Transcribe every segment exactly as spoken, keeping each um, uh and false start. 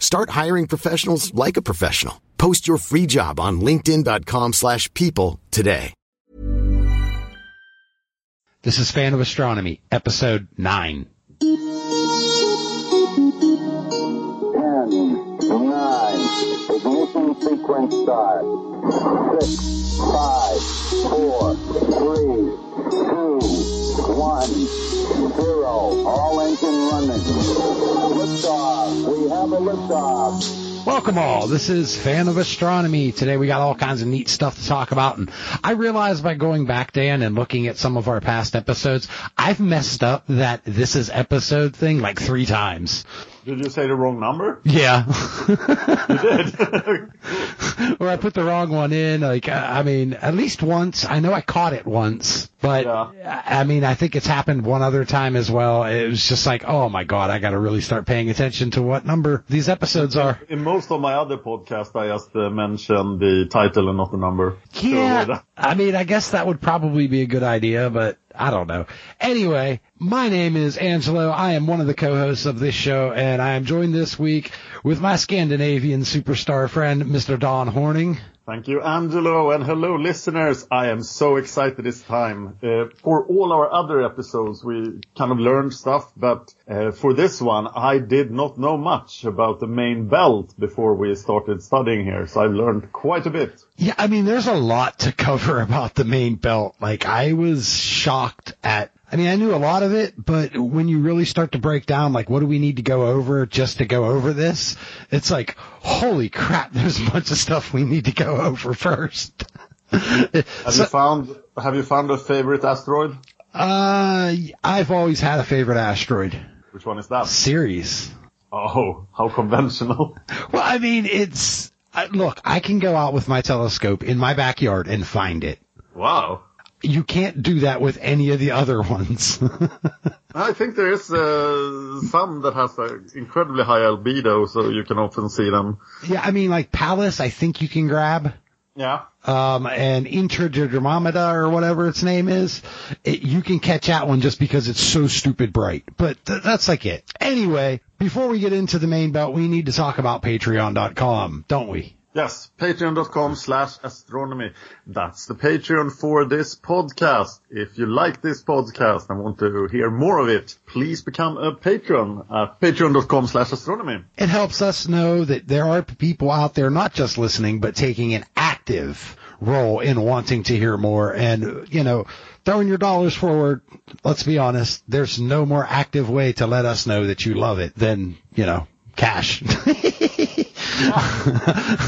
Start hiring professionals like a professional. Post your free job on linkedin.com slash people today. This is Fan of Astronomy, Episode nine. ten, nine, ignition sequence start. six, five, four, three, two, one, zero. All engine running. Liftoff. We have a liftoff. Welcome all. This is Fan of Astronomy. Today we got all kinds of neat stuff to talk about, and I realized by going back, Dan, and looking at some of our past episodes, I've messed up that this is episode thing like three times. Did you say the wrong number? Yeah. You did. Or I put the wrong one in. Like, I mean, at least once. I know I caught it once, but yeah. I mean, I think it's happened one other time as well. It was just like, oh my God, I got to really start paying attention to what number these episodes are. In most of my other podcasts, I just uh, mention the title and not the number. Yeah. So, uh, I mean, I guess that would probably be a good idea, but I don't know. Anyway, my name is Angelo. I am one of the co-hosts of this show, and I am joined this week with my Scandinavian superstar friend, Mister Don Horning. Thank you, Angelo, and hello, listeners. I am so excited this time. Uh, for all our other episodes, we kind of learned stuff, but uh, for this one, I did not know much about the main belt before we started studying here, so I learned quite a bit. Yeah, I mean, there's a lot to cover about the main belt. Like, I was shocked at I mean, I knew a lot of it, but when you really start to break down, like, what do we need to go over just to go over this? It's like, holy crap, there's a bunch of stuff we need to go over first. have so, you found, have you found a favorite asteroid? Uh, I've always had a favorite asteroid. Which one is that? Ceres. Oh, how conventional. Well, I mean, it's, I, look, I can go out with my telescope in my backyard and find it. Wow. You can't do that with any of the other ones. I think there is uh, some that has an incredibly high albedo, so you can often see them. Yeah, I mean, like Pallas, I think you can grab. Yeah. Um, and Interamnia or whatever its name is, it, you can catch that one just because it's so stupid bright. But th- that's like it. Anyway, before we get into the main belt, we need to talk about Patreon dot com, don't we? Yes, patreon.com slash astronomy. That's the Patreon for this podcast. If you like this podcast and want to hear more of it, please become a patron at patreon.com slash astronomy. It helps us know that there are people out there not just listening, but taking an active role in wanting to hear more and, you know, throwing your dollars forward. Let's be honest, there's no more active way to let us know that you love it than, you know, cash.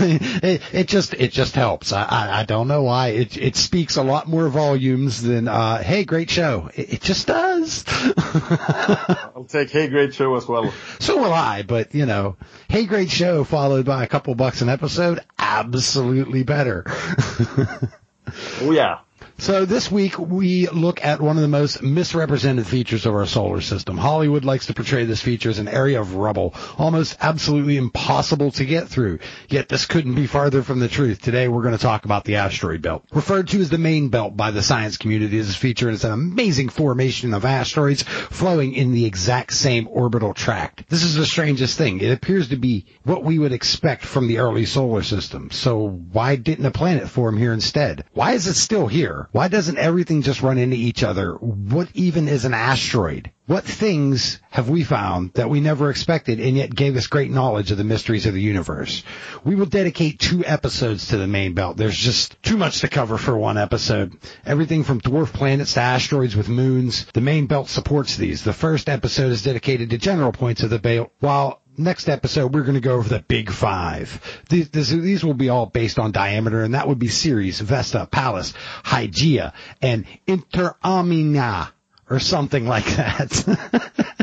it, it just it just helps. I, I, I don't know why. It it speaks a lot more volumes than uh, hey, great show. It, it just does. I'll take hey, great show as well. So will I. But you know, hey, great show followed by a couple bucks an episode, absolutely better. Oh yeah. So this week we look at one of the most misrepresented features of our solar system. Hollywood likes to portray this feature as an area of rubble, almost absolutely impossible to get through. Yet this couldn't be farther from the truth. Today we're going to talk about the asteroid belt. Referred to as the main belt by the science community, this feature is an amazing formation of asteroids flowing in the exact same orbital tract. This is the strangest thing. It appears to be what we would expect from the early solar system. So why didn't a planet form here instead? Why is it still here? Why doesn't everything just run into each other? What even is an asteroid? What things have we found that we never expected and yet gave us great knowledge of the mysteries of the universe? We will dedicate two episodes to the main belt. There's just too much to cover for one episode. Everything from dwarf planets to asteroids with moons. The main belt supports these. The first episode is dedicated to general points of the belt, while next episode we're going to go over the big five. These, this, these will be all based on diameter, and that would be Ceres, Vesta, Pallas, Hygiea, and Interamnia, or something like that.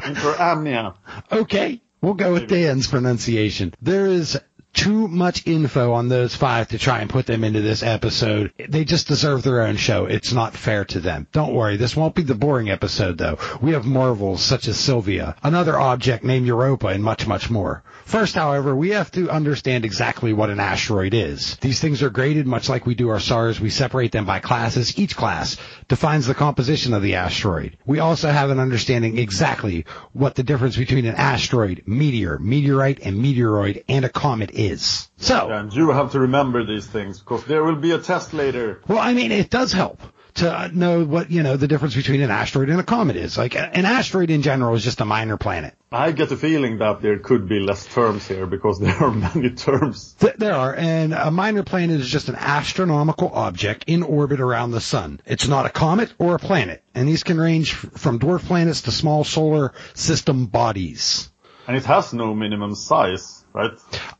Interamnia. Okay, we'll go with Dan's pronunciation. There is too much info on those five to try and put them into this episode. They just deserve their own show. It's not fair to them. Don't worry, this won't be the boring episode, though. We have marvels such as Sylvia, another object named Europa, and much, much more. First, however, we have to understand exactly what an asteroid is. These things are graded much like we do our stars. We separate them by classes. Each class defines the composition of the asteroid. We also have an understanding exactly what the difference between an asteroid, meteor, meteorite, and meteoroid, and a comet is. Is. So, and you have to remember these things because there will be a test later. Well, I mean, it does help to know what, you know, the difference between an asteroid and a comet is. Like, an asteroid in general is just a minor planet. I get the feeling that there could be less terms here because there are many terms. Th- there are, and a minor planet is just an astronomical object in orbit around the sun. It's not a comet or a planet, and these can range f- from dwarf planets to small solar system bodies. And it has no minimum size. Right.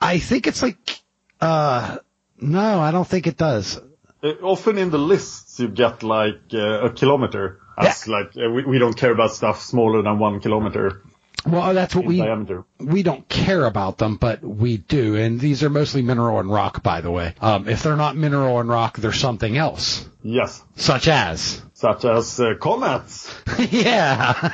I think it's like, uh, no, I don't think it does. Uh, often in the lists you get like uh, a kilometer. As yeah. Like uh, we, we don't care about stuff smaller than one kilometer. Well, that's what we, diameter. we don't care about them, but we do. And these are mostly mineral and rock, by the way. Um, if they're not mineral and rock, they're something else. Yes. Such as? Such as uh, comets. Yeah.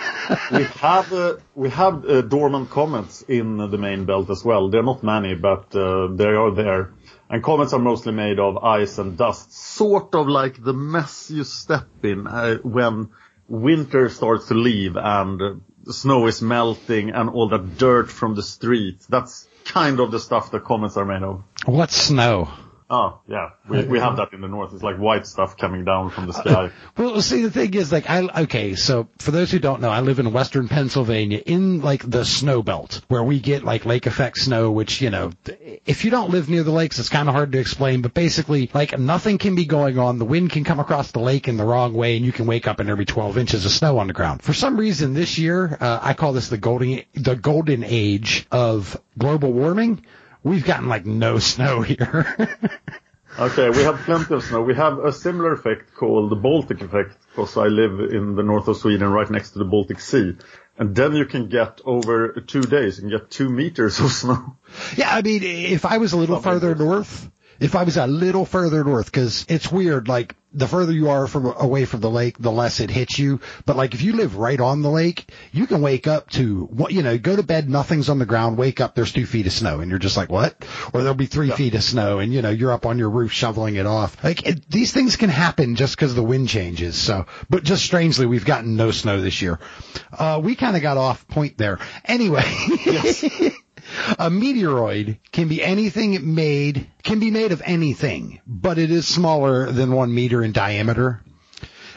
we have uh, we have uh, dormant comets in the main belt as well. There are not many, but uh, they are there. And comets are mostly made of ice and dust, sort of like the mess you step in uh, when winter starts to leave and uh, the snow is melting and all that dirt from the street. That's kind of the stuff that comets are made of. What's snow? Oh, yeah. We we have that in the north. It's like white stuff coming down from the sky. Well, see, the thing is, like, I, okay, so for those who don't know, I live in western Pennsylvania in, like, the snow belt, where we get, like, lake effect snow, which, you know, if you don't live near the lakes, it's kind of hard to explain, but basically, like, nothing can be going on. The wind can come across the lake in the wrong way, and you can wake up and there be twelve inches of snow on the ground. For some reason, this year, uh, I call this the golden, the golden age of global warming. We've gotten, like, no snow here. Okay, we have plenty of snow. We have a similar effect called the Baltic effect, because I live in the north of Sweden, right next to the Baltic Sea. And then you can get, over two days, you can get two meters of snow. Yeah, I mean, if I was a little further north, if I was a little further north, because it's weird, like, the further you are from away from the lake, the less it hits you. But, like, if you live right on the lake, you can wake up to, you know, go to bed, nothing's on the ground, wake up, there's two feet of snow, and you're just like, what? Or there'll be three yeah. feet of snow, and, you know, you're up on your roof shoveling it off. Like, it, these things can happen just because the wind changes. So, but just strangely, we've gotten no snow this year. Uh, we kind of got off point there. Anyway. Yes. A meteoroid can be anything made, can be made of anything, but it is smaller than one meter in diameter.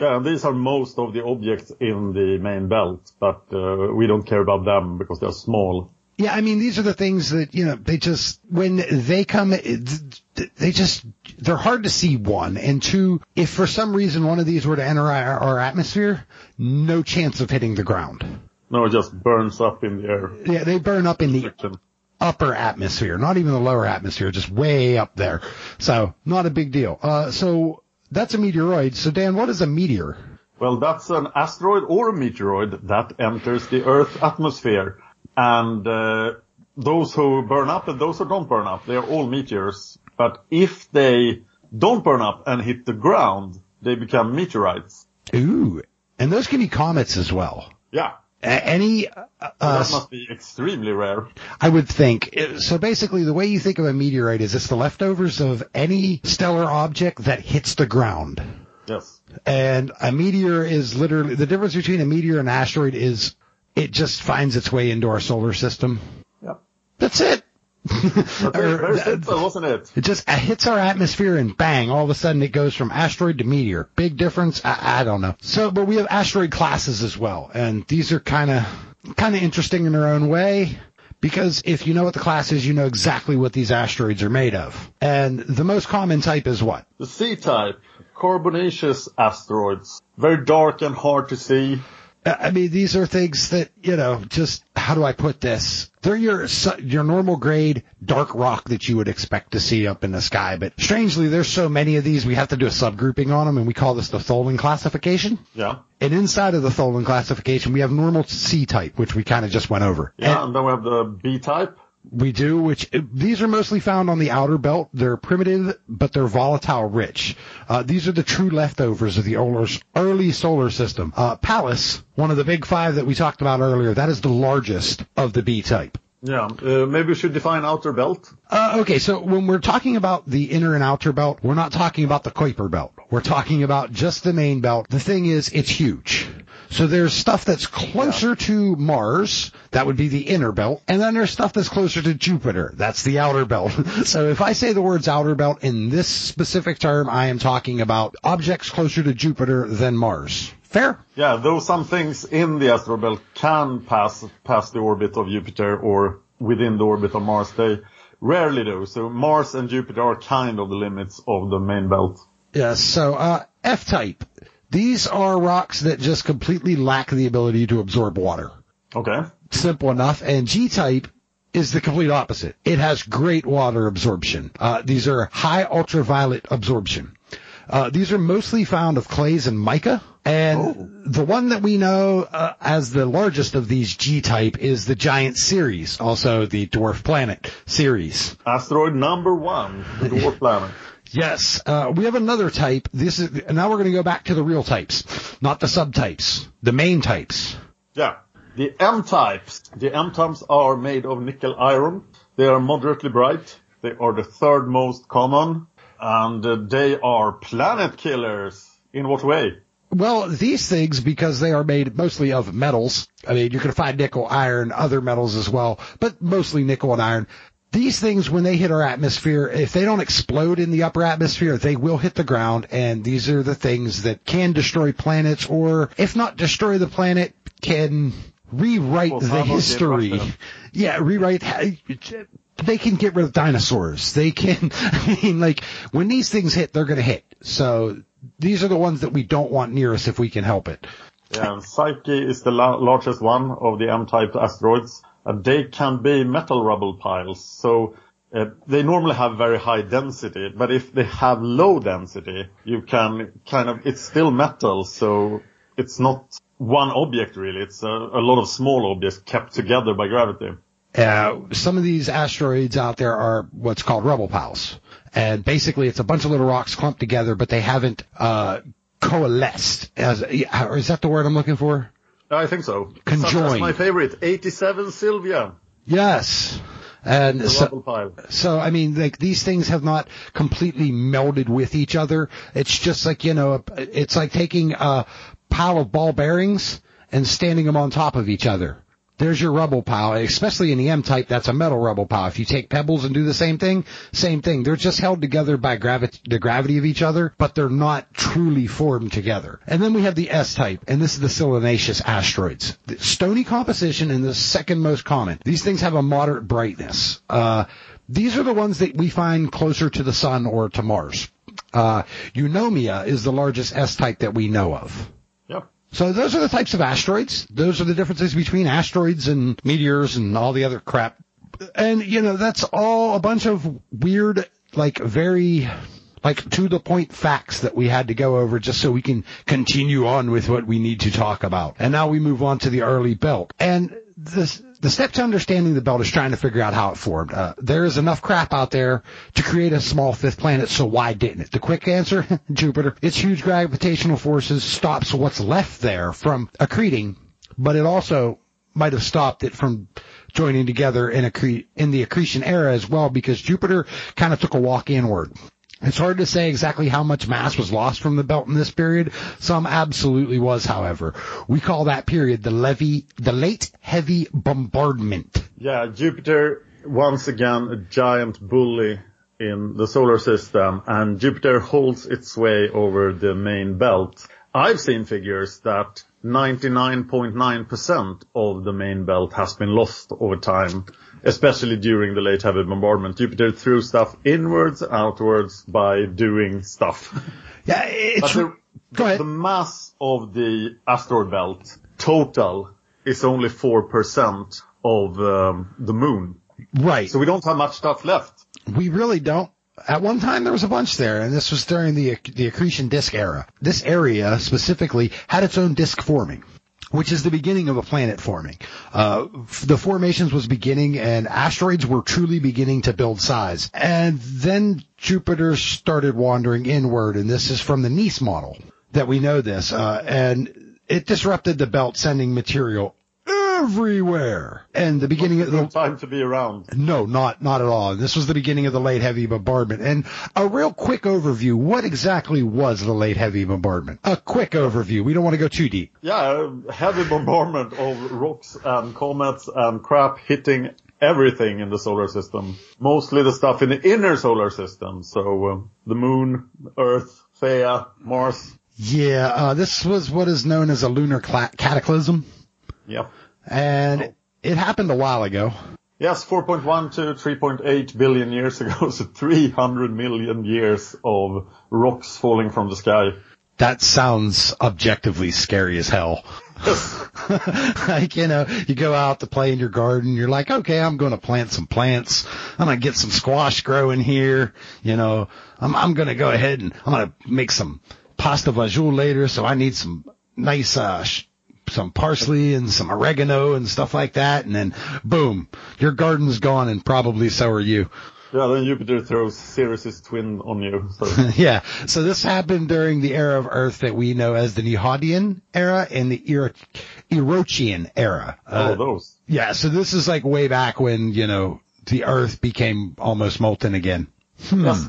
Yeah, these are most of the objects in the main belt, but uh, we don't care about them because they're small. Yeah, I mean, these are the things that, you know, they just, when they come, they just, they're hard to see, one. And two, if for some reason one of these were to enter our, our atmosphere, no chance of hitting the ground. No, it just burns up in the air. Yeah, they burn up in the upper atmosphere, not even the lower atmosphere, just way up there. So, not a big deal. Uh, so, that's a meteoroid. So, Dan, what is a meteor? Well, that's an asteroid or a meteoroid that enters the Earth's atmosphere. And uh, those who burn up and those who don't burn up, they are all meteors. But if they don't burn up and hit the ground, they become meteorites. Ooh. And those can be comets as well. Yeah. Any, uh, uh, that must be extremely rare. I would think. So basically the way you think of a meteorite is it's the leftovers of any stellar object that hits the ground. Yes. And a meteor is literally, the difference between a meteor and an asteroid is it just finds its way into our solar system. Yep. That's it. Very, very simple, wasn't it? It just hits our atmosphere and bang, all of a sudden it goes from asteroid to meteor. Big difference? I, I don't know. So, but we have asteroid classes as well, and these are kind of kind of interesting in their own way, because if you know what the class is, you know exactly what these asteroids are made of. And the most common type is what? The C-type, carbonaceous asteroids. Very dark and hard to see. I mean, these are things that, you know, just, how do I put this? They're your your normal grade dark rock that you would expect to see up in the sky. But strangely, there's so many of these, we have to do a subgrouping on them, and we call this the Tholen classification. Yeah. And inside of the Tholen classification, we have normal C-type, which we kind of just went over. Yeah, and, and then we have the B-type. We do, which these are mostly found on the outer belt. They're primitive, but they're volatile rich. Uh, these are the true leftovers of the early solar system. Uh, Pallas, one of the big five that we talked about earlier, that is the largest of the B type. Yeah, uh, maybe we should define outer belt. Uh, okay, so when we're talking about the inner and outer belt, we're not talking about the Kuiper belt. We're talking about just the main belt. The thing is, it's huge. So there's stuff that's closer yeah. to Mars, that would be the inner belt, and then there's stuff that's closer to Jupiter, that's the outer belt. So if I say the words outer belt in this specific term, I am talking about objects closer to Jupiter than Mars. Fair? Yeah, though some things in the asteroid belt can pass past the orbit of Jupiter or within the orbit of Mars, they rarely do. So Mars and Jupiter are kind of the limits of the main belt. Yeah, so uh, F-type. These are rocks that just completely lack the ability to absorb water. Okay. Simple enough. And G-type is the complete opposite. It has great water absorption. Uh, these are high ultraviolet absorption. Uh, these are mostly found of clays and mica. And oh. the one that we know uh, as the largest of these G-type is the giant Ceres, also the dwarf planet Ceres. Asteroid number one, the dwarf planet. Yes, uh, we have another type. This is now we're going to go back to the real types, not the subtypes, the main types. Yeah, the M-types. The M-types are made of nickel iron. They are moderately bright. They are the third most common, and uh, they are planet killers. In what way? Well, these things, because they are made mostly of metals. I mean, you can find nickel, iron, other metals as well, but mostly nickel and iron. These things, when they hit our atmosphere, if they don't explode in the upper atmosphere, they will hit the ground, and these are the things that can destroy planets, or if not destroy the planet, can rewrite well, the history. Yeah, rewrite. They can get rid of dinosaurs. They can, I mean, like, when these things hit, they're going to hit. So these are the ones that we don't want near us if we can help it. Yeah, and Psyche is the la- largest one of the M-type asteroids. And they can be metal rubble piles, so uh, they normally have very high density, but if they have low density, you can kind of, it's still metal, so it's not one object really, it's a, a lot of small objects kept together by gravity. Uh, some of these asteroids out there are what's called rubble piles, and basically it's a bunch of little rocks clumped together, but they haven't uh coalesced, as, or is that the word I'm looking for? I think so. Conjoined. That's my favorite, eighty-seven Sylvia. Yes. And so, so, I mean, like, these things have not completely melded with each other. It's just like, you know, it's like taking a pile of ball bearings and standing them on top of each other. There's your rubble pile, especially in the M-type, that's a metal rubble pile. If you take pebbles and do the same thing, same thing. They're just held together by gravity, the gravity of each other, but they're not truly formed together. And then we have the S-type, and this is the solanaceous asteroids. The stony composition and the second most common. These things have a moderate brightness. Uh, these are the ones that we find closer to the sun or to Mars. Uh, Eunomia is the largest S-type that we know of. So those are the types of asteroids. Those are the differences between asteroids and meteors and all the other crap. And, you know, that's all a bunch of weird, like, very, like, to-the-point facts that we had to go over just so we can continue on with what we need to talk about. And now we move on to the early belt. And this the step to understanding the belt is trying to figure out how it formed. Uh, there is enough crap out there to create a small fifth planet, so why didn't it? The quick answer, Jupiter. Its huge gravitational forces stops what's left there from accreting, but it also might have stopped it from joining together in, accre- in the accretion era as well, because Jupiter kind of took a walk inward. It's hard to say exactly how much mass was lost from the belt in this period. Some absolutely was, however. We call that period the levy, the late heavy bombardment. Yeah, Jupiter, once again, a giant bully in the solar system, and Jupiter holds its sway over the main belt. I've seen figures that ninety-nine point nine percent of the main belt has been lost over time, especially during the late heavy bombardment. Jupiter threw stuff inwards, outwards by doing stuff. Yeah, it's... The, Go ahead. The mass of the asteroid belt total is only four percent of um, the moon. Right. So we don't have much stuff left. We really don't. At one time, there was a bunch there, and this was during the the accretion disk era. This area specifically had its own disk forming, which is the beginning of a planet forming. Uh, the formations was beginning, and asteroids were truly beginning to build size. And then Jupiter started wandering inward, and this is from the Nice model that we know this. Uh, and it disrupted the belt, sending material everywhere. And the beginning of the time to be around. No, not not at all. This was the beginning of the late heavy bombardment. And a real quick overview, what exactly was the late heavy bombardment? A quick overview. We don't want to go too deep. Yeah, heavy bombardment of rocks and comets and crap hitting everything in the solar system. Mostly the stuff in the inner solar system. So um, the moon, Earth, Theia, Mars. Yeah, uh this was what is known as a lunar cla- cataclysm. Yep. And oh. It happened a while ago. Yes, four point one to three point eight billion years ago, so three hundred million years of rocks falling from the sky. That sounds objectively scary as hell. Like, you know, you go out to play in your garden, you're like, okay, I'm going to plant some plants. I'm going to get some squash growing here. You know, I'm, I'm going to go ahead and I'm going to make some pasta vajoule later, so I need some nice, uh, sh- some parsley and some oregano and stuff like that, and then boom, your garden's gone, and probably so are you. Yeah, then Jupiter throws Ceres' twin on you. So. Yeah, so this happened during the era of Earth that we know as the Nehaedian era and the Ero- Erochean era. Uh, oh, those. Yeah, so this is like way back when, you know, the Earth became almost molten again. Hmm. Yes.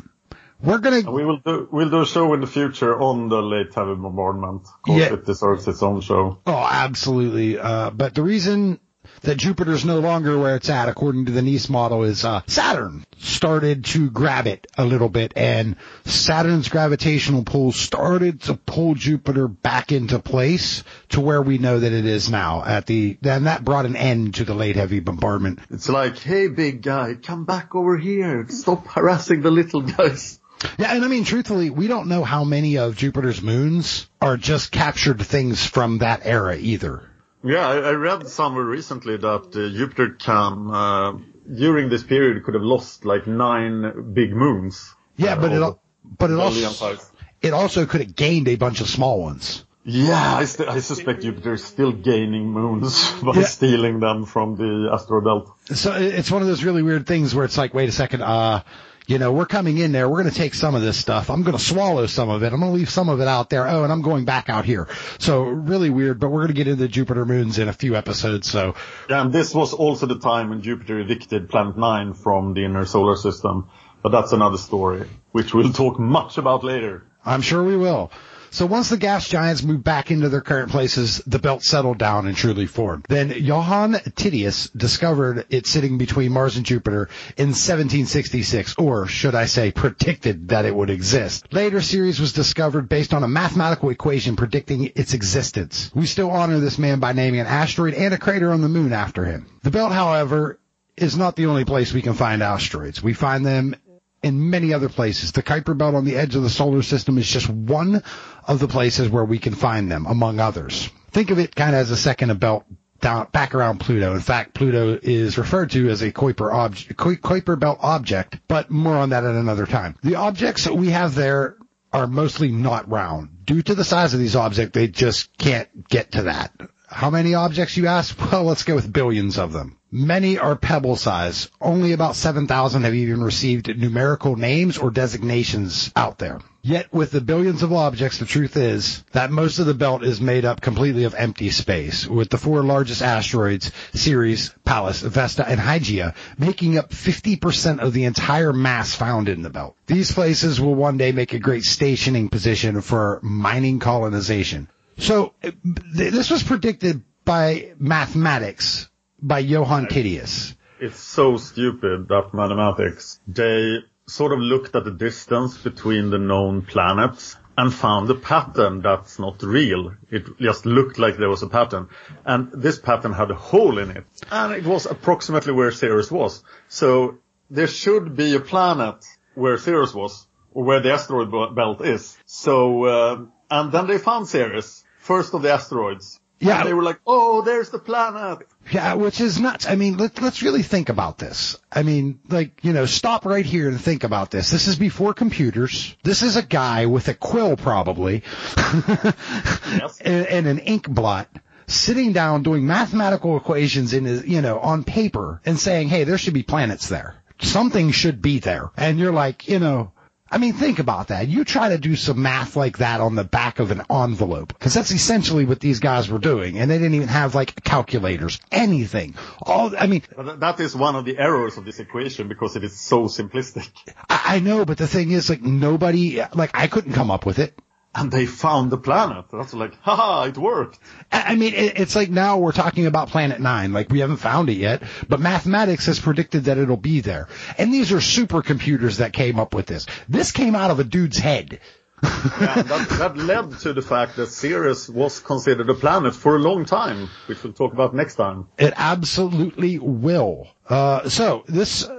We're gonna. And we will do. We'll do a show in the future on the late heavy bombardment. Because yeah. It deserves its own show. Oh, absolutely. Uh, but the reason that Jupiter's no longer where it's at, according to the Nice model, is uh, Saturn started to grab it a little bit, and Saturn's gravitational pull started to pull Jupiter back into place to where we know that it is now. At the and that brought an end to the late heavy bombardment. It's like, hey, big guy, come back over here. Stop harassing the little guys. Yeah, and I mean, truthfully, we don't know how many of Jupiter's moons are just captured things from that era either. Yeah, I, I read somewhere recently that uh, Jupiter can, uh, during this period, could have lost like nine big moons. Yeah, but it, al- but it also, it also could have gained a bunch of small ones. Yeah, I, st- I suspect Jupiter is still gaining moons by yeah. stealing them from the asteroid belt. So it's one of those really weird things where it's like, wait a second, uh... you know, we're coming in there. We're going to take some of this stuff. I'm going to swallow some of it. I'm going to leave some of it out there. Oh, and I'm going back out here. So really weird, but we're going to get into Jupiter moons in a few episodes. So, yeah, and this was also the time when Jupiter evicted Planet Nine from the inner solar system. But that's another story, which we'll talk much about later. I'm sure we will. So once the gas giants moved back into their current places, the belt settled down and truly formed. Then Johann Titius discovered it sitting between Mars and Jupiter in seventeen sixty-six, or should I say predicted that it would exist. Later, Ceres was discovered based on a mathematical equation predicting its existence. We still honor this man by naming an asteroid and a crater on the moon after him. The belt, however, is not the only place we can find asteroids. We find them in many other places. The Kuiper Belt on the edge of the solar system is just one of the places where we can find them, among others. Think of it kind of as a second belt down, back around Pluto. In fact, Pluto is referred to as a Kuiper, ob- Kuiper Belt object, but more on that at another time. The objects that we have there are mostly not round. Due to the size of these objects, they just can't get to that. How many objects, you ask? Well, let's go with billions of them. Many are pebble size. Only about seven thousand have even received numerical names or designations out there. Yet with the billions of objects, the truth is that most of the belt is made up completely of empty space, with the four largest asteroids, Ceres, Pallas, Vesta, and Hygiea, making up fifty percent of the entire mass found in the belt. These places will one day make a great stationing position for mining colonization. So this was predicted by mathematics. By Johann Titius. It's so stupid, that mathematics. They sort of looked at the distance between the known planets and found a pattern that's not real. It just looked like there was a pattern. And this pattern had a hole in it. And it was approximately where Ceres was. So there should be a planet where Ceres was, or where the asteroid belt is. So, uh, and then they found Ceres, first of the asteroids. Yeah, and they were like, oh, there's the planet. Yeah, which is nuts. I mean, let, let's really think about this. I mean, like, you know, stop right here and think about this. This is before computers. This is a guy with a quill, probably, yes. and, and an ink blot, sitting down doing mathematical equations in his, you know, on paper and saying, hey, there should be planets there. Something should be there. And you're like, you know. I mean, think about that. You try to do some math like that on the back of an envelope, because that's essentially what these guys were doing, and they didn't even have, like, calculators, anything. All I mean... But that is one of the errors of this equation, because it is so simplistic. I, I know, but the thing is, like, nobody... Like, I couldn't come up with it. And they found the planet. That's like, haha, it worked. I mean, it's like now we're talking about Planet Nine. Like, we haven't found it yet, but mathematics has predicted that it'll be there. And these are supercomputers that came up with this. This came out of a dude's head. Yeah, that, that led to the fact that Ceres was considered a planet for a long time, which we'll talk about next time. It absolutely will. Uh, so this...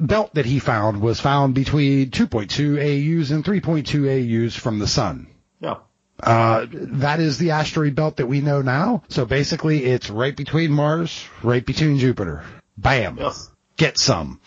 belt that he found was found between two point two A Us and three point two A Us from the sun. Yeah. Uh, that is the asteroid belt that we know now. So basically it's right between Mars, right between Jupiter. Bam. Yes. Get some.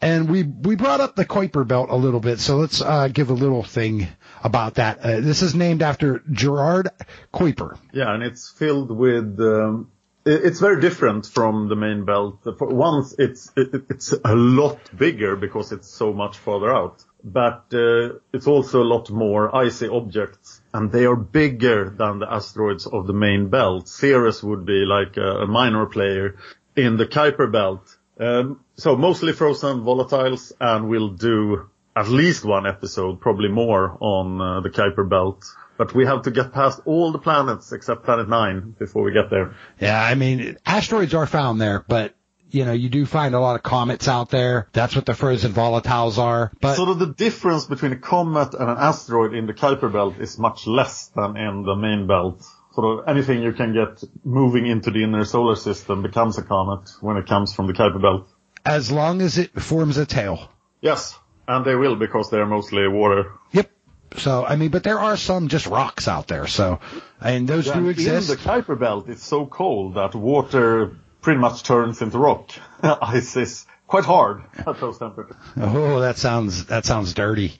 And we, we brought up the Kuiper Belt a little bit, so let's uh, give a little thing about that. Uh, this is named after Gerard Kuiper. Yeah, and it's filled with... Um... It's very different from the main belt. For once, it's it, it's a lot bigger because it's so much farther out. But uh, it's also a lot more icy objects, and they are bigger than the asteroids of the main belt. Ceres would be like a, a minor player in the Kuiper Belt. Um, so mostly frozen volatiles, and we'll do at least one episode, probably more, on uh, the Kuiper Belt. But we have to get past all the planets except Planet Nine before we get there. Yeah, I mean, asteroids are found there, but, you know, you do find a lot of comets out there. That's what the frozen volatiles are. But sort of the difference between a comet and an asteroid in the Kuiper Belt is much less than in the main belt. Sort of anything you can get moving into the inner solar system becomes a comet when it comes from the Kuiper Belt. As long as it forms a tail. Yes, and they will because they're mostly water. Yep. So, I mean, but there are some just rocks out there, so, and those yeah, do exist. In the Kuiper Belt, it's so cold that water pretty much turns into rock. Ice is quite hard at those temperatures. Oh, that sounds, that sounds dirty.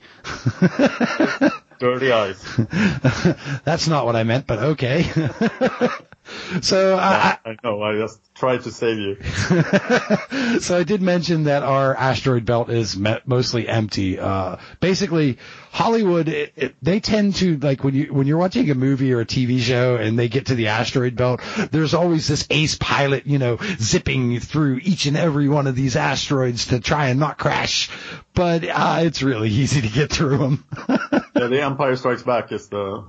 Dirty ice. That's not what I meant, but okay. So uh, I know, I just tried to save you. So I did mention that our asteroid belt is mostly empty. Uh, basically, Hollywood, it, it, they tend to, like, when, you, when you're watching a movie or a T V show and they get to the asteroid belt, there's always this ace pilot, you know, zipping through each and every one of these asteroids to try and not crash. But uh, it's really easy to get through them. Yeah, The Empire Strikes Back is the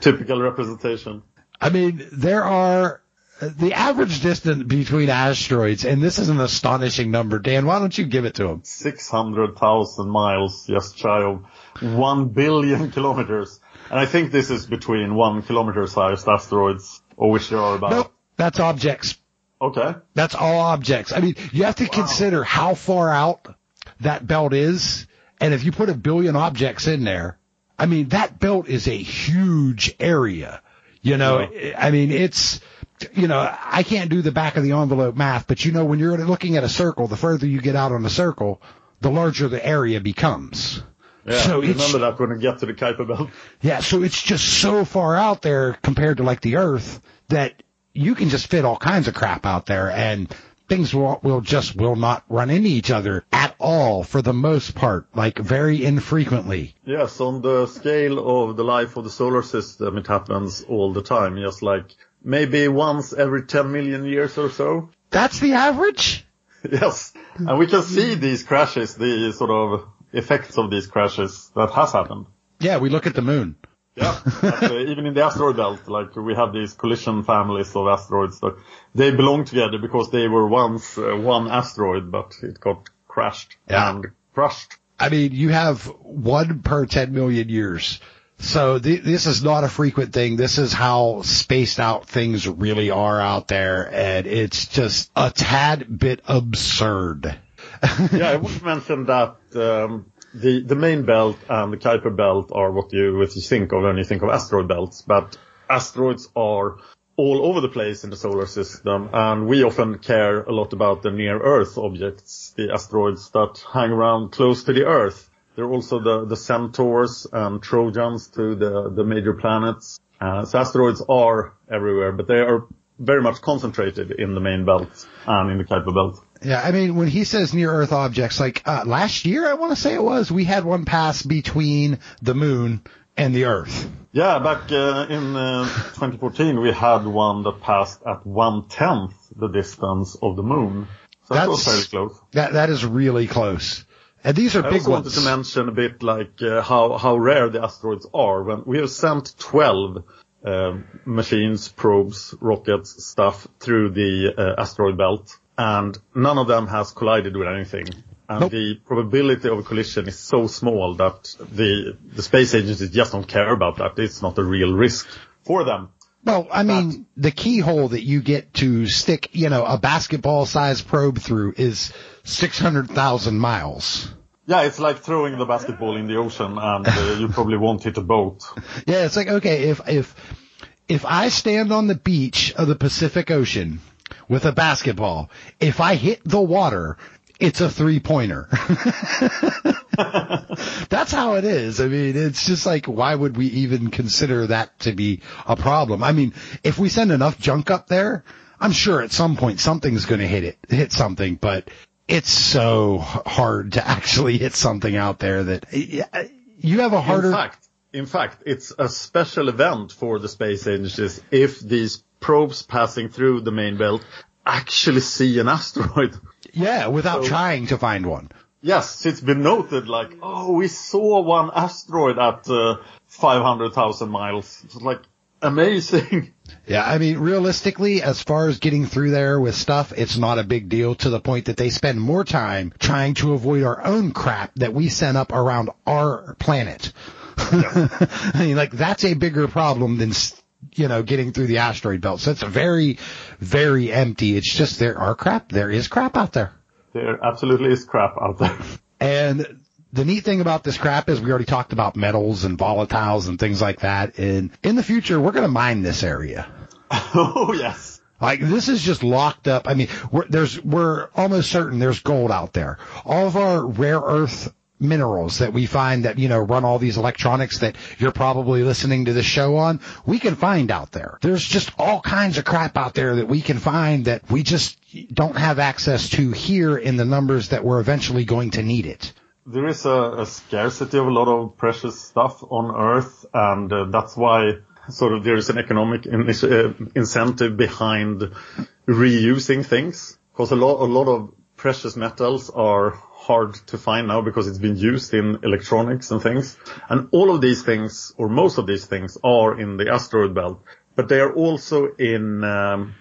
typical representation. I mean, there are the average distance between asteroids, and this is an astonishing number. Dan, why don't you give it to him? six hundred thousand miles, just shy of one billion kilometers. And I think this is between one kilometer-sized asteroids, or which there are about. Nope, that's objects. Okay. That's all objects. I mean, you have to wow. consider how far out that belt is, and if you put a billion objects in there, I mean, that belt is a huge area. You know, yeah. I mean, it's, you know, I can't do the back of the envelope math, but you know, when you're looking at a circle, the further you get out on the circle, the larger the area becomes. Yeah, so remember that when we get to the Kuiper Belt. Yeah, so it's just so far out there compared to like the Earth that you can just fit all kinds of crap out there, and things will, will just will not run into each other at all for the most part, like very infrequently. Yes, on the scale of the life of the solar system, it happens all the time, just like maybe once every ten million years or so. That's the average? Yes, and we can see these crashes, the sort of effects of these crashes that has happened. Yeah, we look at the moon. Yeah, but, uh, even in the asteroid belt, like we have these collision families of asteroids that they belong together because they were once uh, one asteroid, but it got crashed yeah. and crushed. I mean, you have one per ten million years. So th- this is not a frequent thing. This is how spaced out things really are out there, and it's just a tad bit absurd. Yeah, I would mention that um, the the main belt and the Kuiper Belt are what you, what you think of when you think of asteroid belts, but asteroids are all over the place in the solar system, and we often care a lot about the near-Earth objects, the asteroids that hang around close to the Earth. They're also the, the centaurs and Trojans to the, the major planets. Uh, so asteroids are everywhere, but they are very much concentrated in the main belt and in the Kuiper Belt. Yeah, I mean, when he says near-Earth objects, like uh, last year, I want to say it was, we had one pass between the moon and the Earth. Yeah, back uh, in uh, twenty fourteen, we had one that passed at one-tenth the distance of the moon. So that was fairly close. That, that is really close. And these are big ones. I also wanted to mention a bit like uh, how, how rare the asteroids are. When we have sent twelve uh, machines, probes, rockets, stuff through the uh, asteroid belt, and none of them has collided with anything. And nope. The probability of a collision is so small that the, the space agencies just don't care about that. It's not a real risk for them. Well, I mean, but the keyhole that you get to stick, you know, a basketball-sized probe through is six hundred thousand miles. Yeah, it's like throwing the basketball in the ocean, and uh, you probably won't hit a boat. Yeah, it's like, okay, if if if I stand on the beach of the Pacific Ocean with a basketball, if I hit the water, it's a three-pointer. That's how it is. I mean, it's just like, why would we even consider that to be a problem? I mean, if we send enough junk up there, I'm sure at some point something's going to hit it, hit something, but it's so hard to actually hit something out there that you have a harder... In fact, in fact, it's a special event for the space agencies if these probes passing through the main belt actually see an asteroid. Yeah, without so, trying to find one. Yes, it's been noted like, oh, we saw one asteroid at uh, five hundred thousand miles. It's like amazing. Yeah, I mean, realistically, as far as getting through there with stuff, it's not a big deal, to the point that they spend more time trying to avoid our own crap that we sent up around our planet. Yeah. I mean, like, that's a bigger problem than st- you know, getting through the asteroid belt. So it's very, very empty. It's just there are crap. There is crap out there. There absolutely is crap out there. And the neat thing about this crap is we already talked about metals and volatiles and things like that. And in the future, we're going to mine this area. Oh, yes. Like, this is just locked up. I mean, we're, there's, we're almost certain there's gold out there. All of our rare earth minerals that we find that, you know, run all these electronics that you're probably listening to this show on, we can find out there. There's just all kinds of crap out there that we can find that we just don't have access to here in the numbers that we're eventually going to need it. There is a, a scarcity of a lot of precious stuff on Earth, and uh, that's why sort of there is an economic in- uh, incentive behind reusing things, because a lot, a lot of precious metals are hard to find now because it's been used in electronics and things. And all of these things, or most of these things, are in the asteroid belt. But they are also in, um,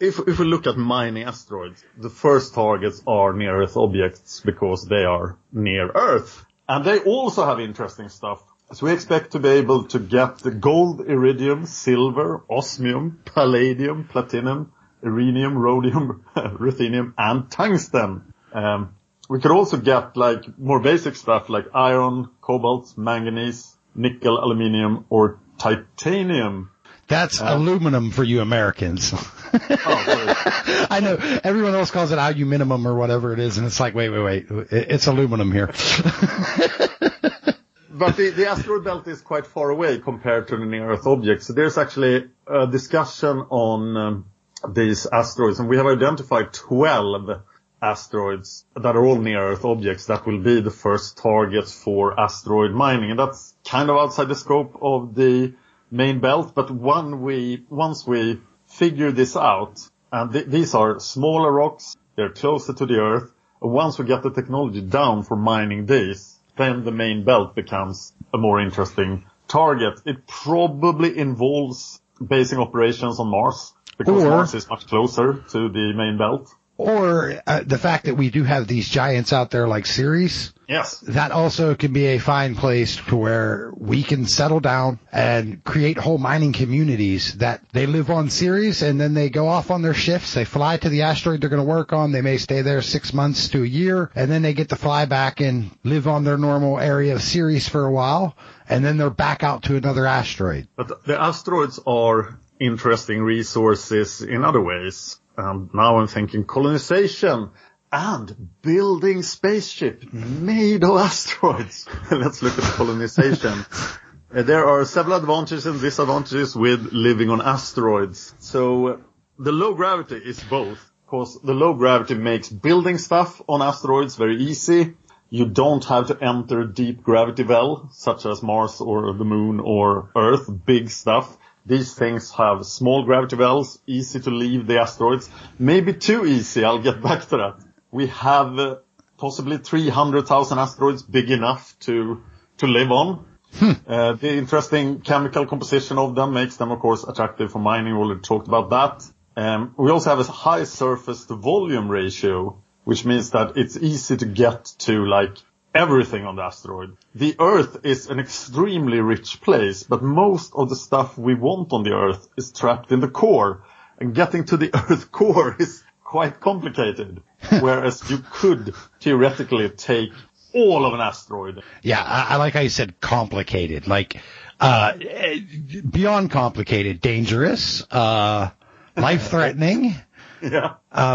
if, if we look at mining asteroids, the first targets are near-Earth objects because they are near-Earth. And they also have interesting stuff. So we expect to be able to get the gold, iridium, silver, osmium, palladium, platinum, irenium, rhodium, ruthenium, and tungsten. Um, We could also get like more basic stuff like iron, cobalt, manganese, nickel, aluminium, or titanium. That's uh, aluminum for you Americans. Oh, I know everyone else calls it aluminum or whatever it is, and it's like, wait, wait, wait, it's aluminum here. But the, the asteroid belt is quite far away compared to the near-Earth objects. So there's actually a discussion on um, these asteroids, and we have identified twelve asteroids that are all near-Earth objects that will be the first targets for asteroid mining. And that's kind of outside the scope of the main belt, but one we, once we figure this out, and th- these are smaller rocks, they're closer to the Earth, and once we get the technology down for mining these, then the main belt becomes a more interesting target. It probably involves basing operations on Mars, because or, Mars is much closer to the main belt. Or uh, the fact that we do have these giants out there like Ceres. Yes. That also can be a fine place to where we can settle down and create whole mining communities that they live on Ceres, and then they go off on their shifts. They fly to the asteroid they're going to work on. They may stay there six months to a year, and then they get to fly back and live on their normal area of Ceres for a while, and then they're back out to another asteroid. But the asteroids are interesting resources in other ways. Um, now I'm thinking colonization and building spaceship made of asteroids. Let's look at colonization. uh, there are several advantages and disadvantages with living on asteroids. So uh, the low gravity is both, because the low gravity makes building stuff on asteroids very easy. You don't have to enter deep gravity well, such as Mars or the Moon or Earth, big stuff. These things have small gravity wells, easy to leave the asteroids. Maybe too easy, I'll get back to that. We have uh, possibly three hundred thousand asteroids big enough to to live on. Hmm. Uh, the interesting chemical composition of them makes them, of course, attractive for mining. We already talked about that. Um, we also have a high surface-to-volume ratio, which means that it's easy to get to, like, everything on the asteroid. The Earth is an extremely rich place, but most of the stuff we want on the Earth is trapped in the core. And getting to the Earth core is quite complicated, whereas you could theoretically take all of an asteroid. Yeah, I, I like how you said complicated. Like, uh, beyond complicated, dangerous, uh, life-threatening. Yeah. Uh,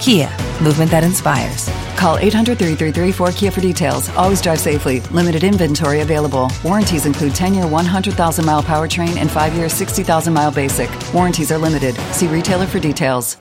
Kia, movement that inspires. Call eight hundred three three three four K I A for details. Always drive safely. Limited inventory available. Warranties include ten-year one hundred thousand mile powertrain and five-year sixty thousand mile basic. Warranties are limited. See retailer for details.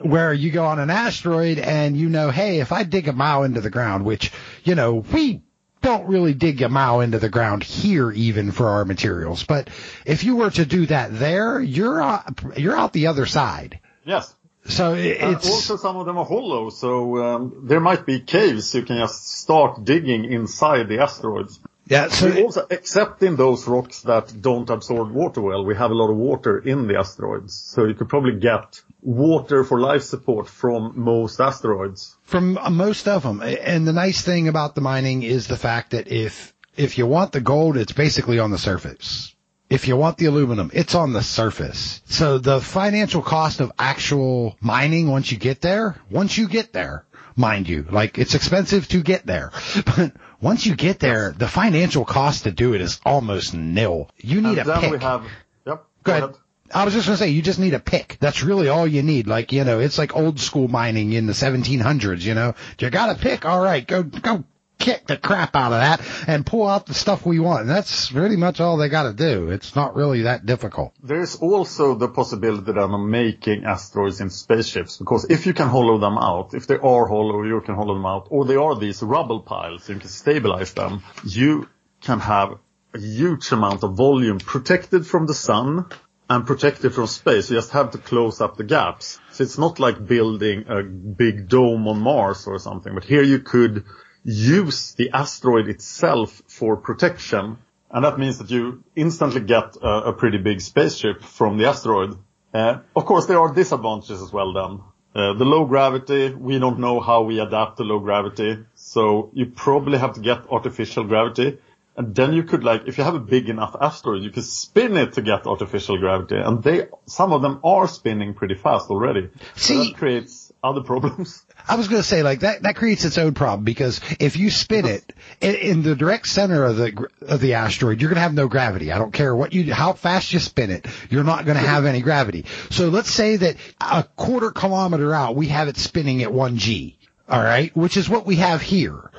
Where you go on an asteroid and you know, hey, if I dig a mile into the ground, which, you know, we don't really dig a mile into the ground here even for our materials. But if you were to do that there, you're uh, you're out the other side. Yes. So it's and also some of them are hollow, so um, there might be caves. You can just start digging inside the asteroids. Yeah. So it, also, except in those rocks that don't absorb water well, we have a lot of water in the asteroids. So you could probably get water for life support from most asteroids. From most of them. And the nice thing about the mining is the fact that if if you want the gold, it's basically on the surface. If you want the aluminum, it's on the surface. So the financial cost of actual mining once you get there, once you get there, mind you, like it's expensive to get there. But once you get there, the financial cost to do it is almost nil. You need and a then pick. We have, yep, go ahead. ahead. I was just going to say, you just need a pick. That's really all you need. Like, you know, it's like old school mining in the seventeen hundreds, you know. You got a pick. All right, go, go. kick the crap out of that and pull out the stuff we want. And that's really much all they got to do. It's not really that difficult. There's also the possibility then of making asteroids in spaceships, because if you can hollow them out, if they are hollow, you can hollow them out, or they are these rubble piles, you can stabilize them, you can have a huge amount of volume protected from the sun and protected from space. You just have to close up the gaps. So it's not like building a big dome on Mars or something, but here you could use the asteroid itself for protection. And that means that you instantly get a, a pretty big spaceship from the asteroid. Uh, of course, there are disadvantages as well then. Uh, the low gravity, we don't know how we adapt to low gravity. So you probably have to get artificial gravity. And then you could, like, if you have a big enough asteroid, you could spin it to get artificial gravity. And they, some of them are spinning pretty fast already. See, so that creates other problems. I was going to say, like, that, that creates its own problem, because if you spin it in, in the direct center of the, of the asteroid, you're going to have no gravity. I don't care what you, how fast you spin it, you're not going to have any gravity. So let's say that a quarter kilometer out, we have it spinning at one G. All right, which is what we have here.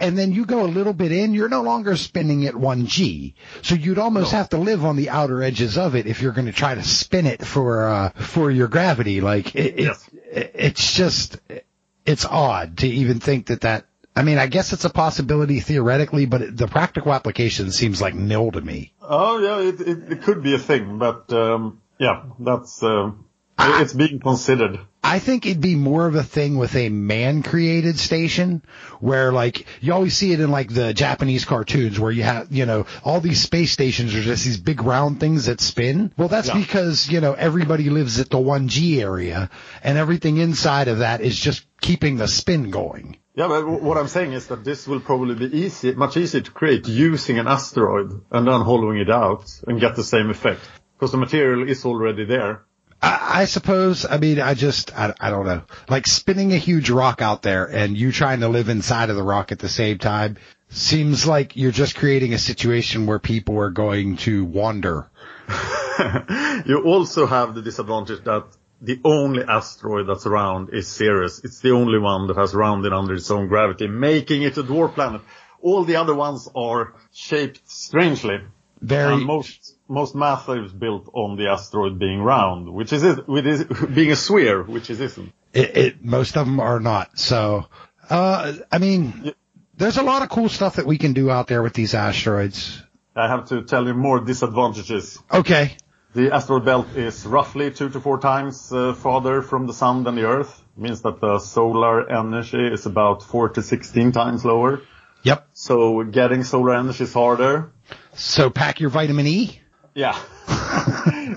And then you go a little bit in, you're no longer spinning at one G. So you'd almost no. have to live on the outer edges of it if you're going to try to spin it for uh, for your gravity. Like, it, yes. it, it's just, it's odd to even think that that, I mean, I guess it's a possibility theoretically, but it, the practical application seems like nil to me. Oh, yeah, it, it, it could be a thing, but um, yeah, that's... Uh... It's being considered. I think it'd be more of a thing with a man-created station where, like, you always see it in, like, the Japanese cartoons where you have, you know, all these space stations are just these big round things that spin. Well, that's yeah. because, you know, everybody lives at the one G area, and everything inside of that is just keeping the spin going. Yeah, but what I'm saying is that this will probably be easy, much easier to create using an asteroid and then hollowing it out and get the same effect, because the material is already there. I suppose, I mean, I just, I, I don't know. Like, spinning a huge rock out there and you trying to live inside of the rock at the same time seems like you're just creating a situation where people are going to wander. You also have the disadvantage that the only asteroid that's round is Ceres. It's the only one that has rounded under its own gravity, making it a dwarf planet. All the other ones are shaped strangely. Very... And most... Most math is built on the asteroid being round, which is it, which is being a sphere, which is isn't. It, it, most of them are not. So, uh, I mean, yeah. There's a lot of cool stuff that we can do out there with these asteroids. I have to tell you more disadvantages. Okay. The asteroid belt is roughly two to four times uh, farther from the sun than the Earth. It means that the solar energy is about four to sixteen times lower. Yep. So getting solar energy is harder. So pack your vitamin E. Yeah.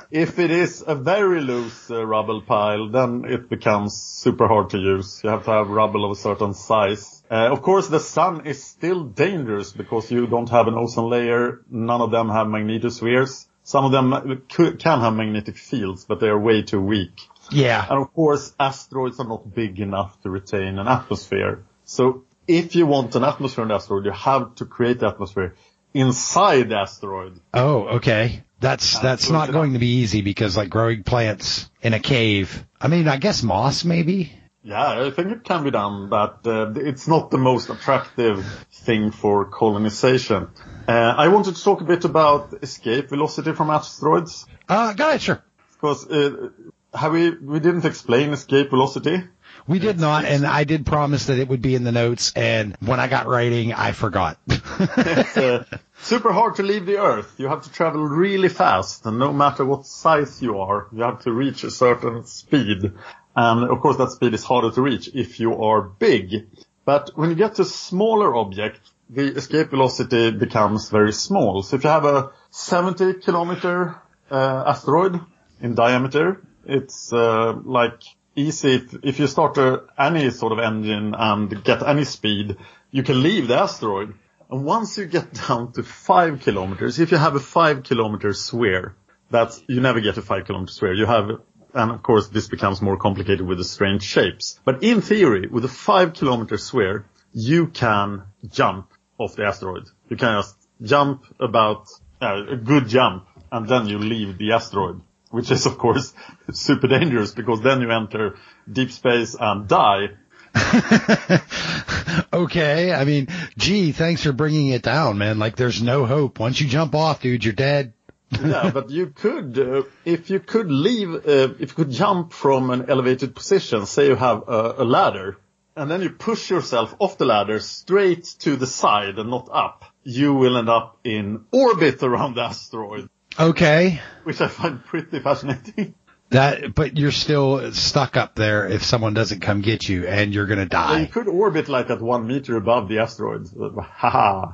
If it is a very loose uh, rubble pile, then it becomes super hard to use. You have to have rubble of a certain size. Uh, of course, the sun is still dangerous because you don't have an ozone layer. None of them have magnetospheres. Some of them could, can have magnetic fields, but they are way too weak. Yeah. And of course, asteroids are not big enough to retain an atmosphere. So if you want an atmosphere on the asteroid, you have to create the atmosphere inside the asteroid. Oh, okay. That's that's not going to be easy, because, like, growing plants in a cave, I mean, I guess moss maybe? Yeah, I think it can be done, but uh, it's not the most attractive thing for colonization. Uh, I wanted to talk a bit about escape velocity from asteroids. Uh, got it, sure. Because uh, have we, we didn't explain escape velocity. We did not, and I did promise that it would be in the notes, and when I got writing, I forgot. It's uh, super hard to leave the Earth. You have to travel really fast, and no matter what size you are, you have to reach a certain speed. And, of course, that speed is harder to reach if you are big. But when you get to a smaller object, the escape velocity becomes very small. So if you have a seventy kilometer uh, asteroid in diameter, it's uh, like... easy. If, if you start uh, any sort of engine and get any speed, you can leave the asteroid. And once you get down to five kilometers, if you have a five kilometer sphere, that's, you never get a five kilometer sphere. You have, and of course this becomes more complicated with the strange shapes. But in theory, with a five kilometer sphere, you can jump off the asteroid. You can just jump about uh, a good jump, and then you leave the asteroid. Which is, of course, super dangerous, because then you enter deep space and die. Okay, I mean, gee, thanks for bringing it down, man. Like, there's no hope. Once you jump off, dude, you're dead. Yeah, but you could, uh, if you could leave, uh, if you could jump from an elevated position, say you have a, a ladder, and then you push yourself off the ladder straight to the side and not up, you will end up in orbit around the asteroid. Okay. Which I find pretty fascinating. That, but you're still stuck up there if someone doesn't come get you, and you're gonna die. Yeah, you could orbit like at one meter above the asteroid. Haha.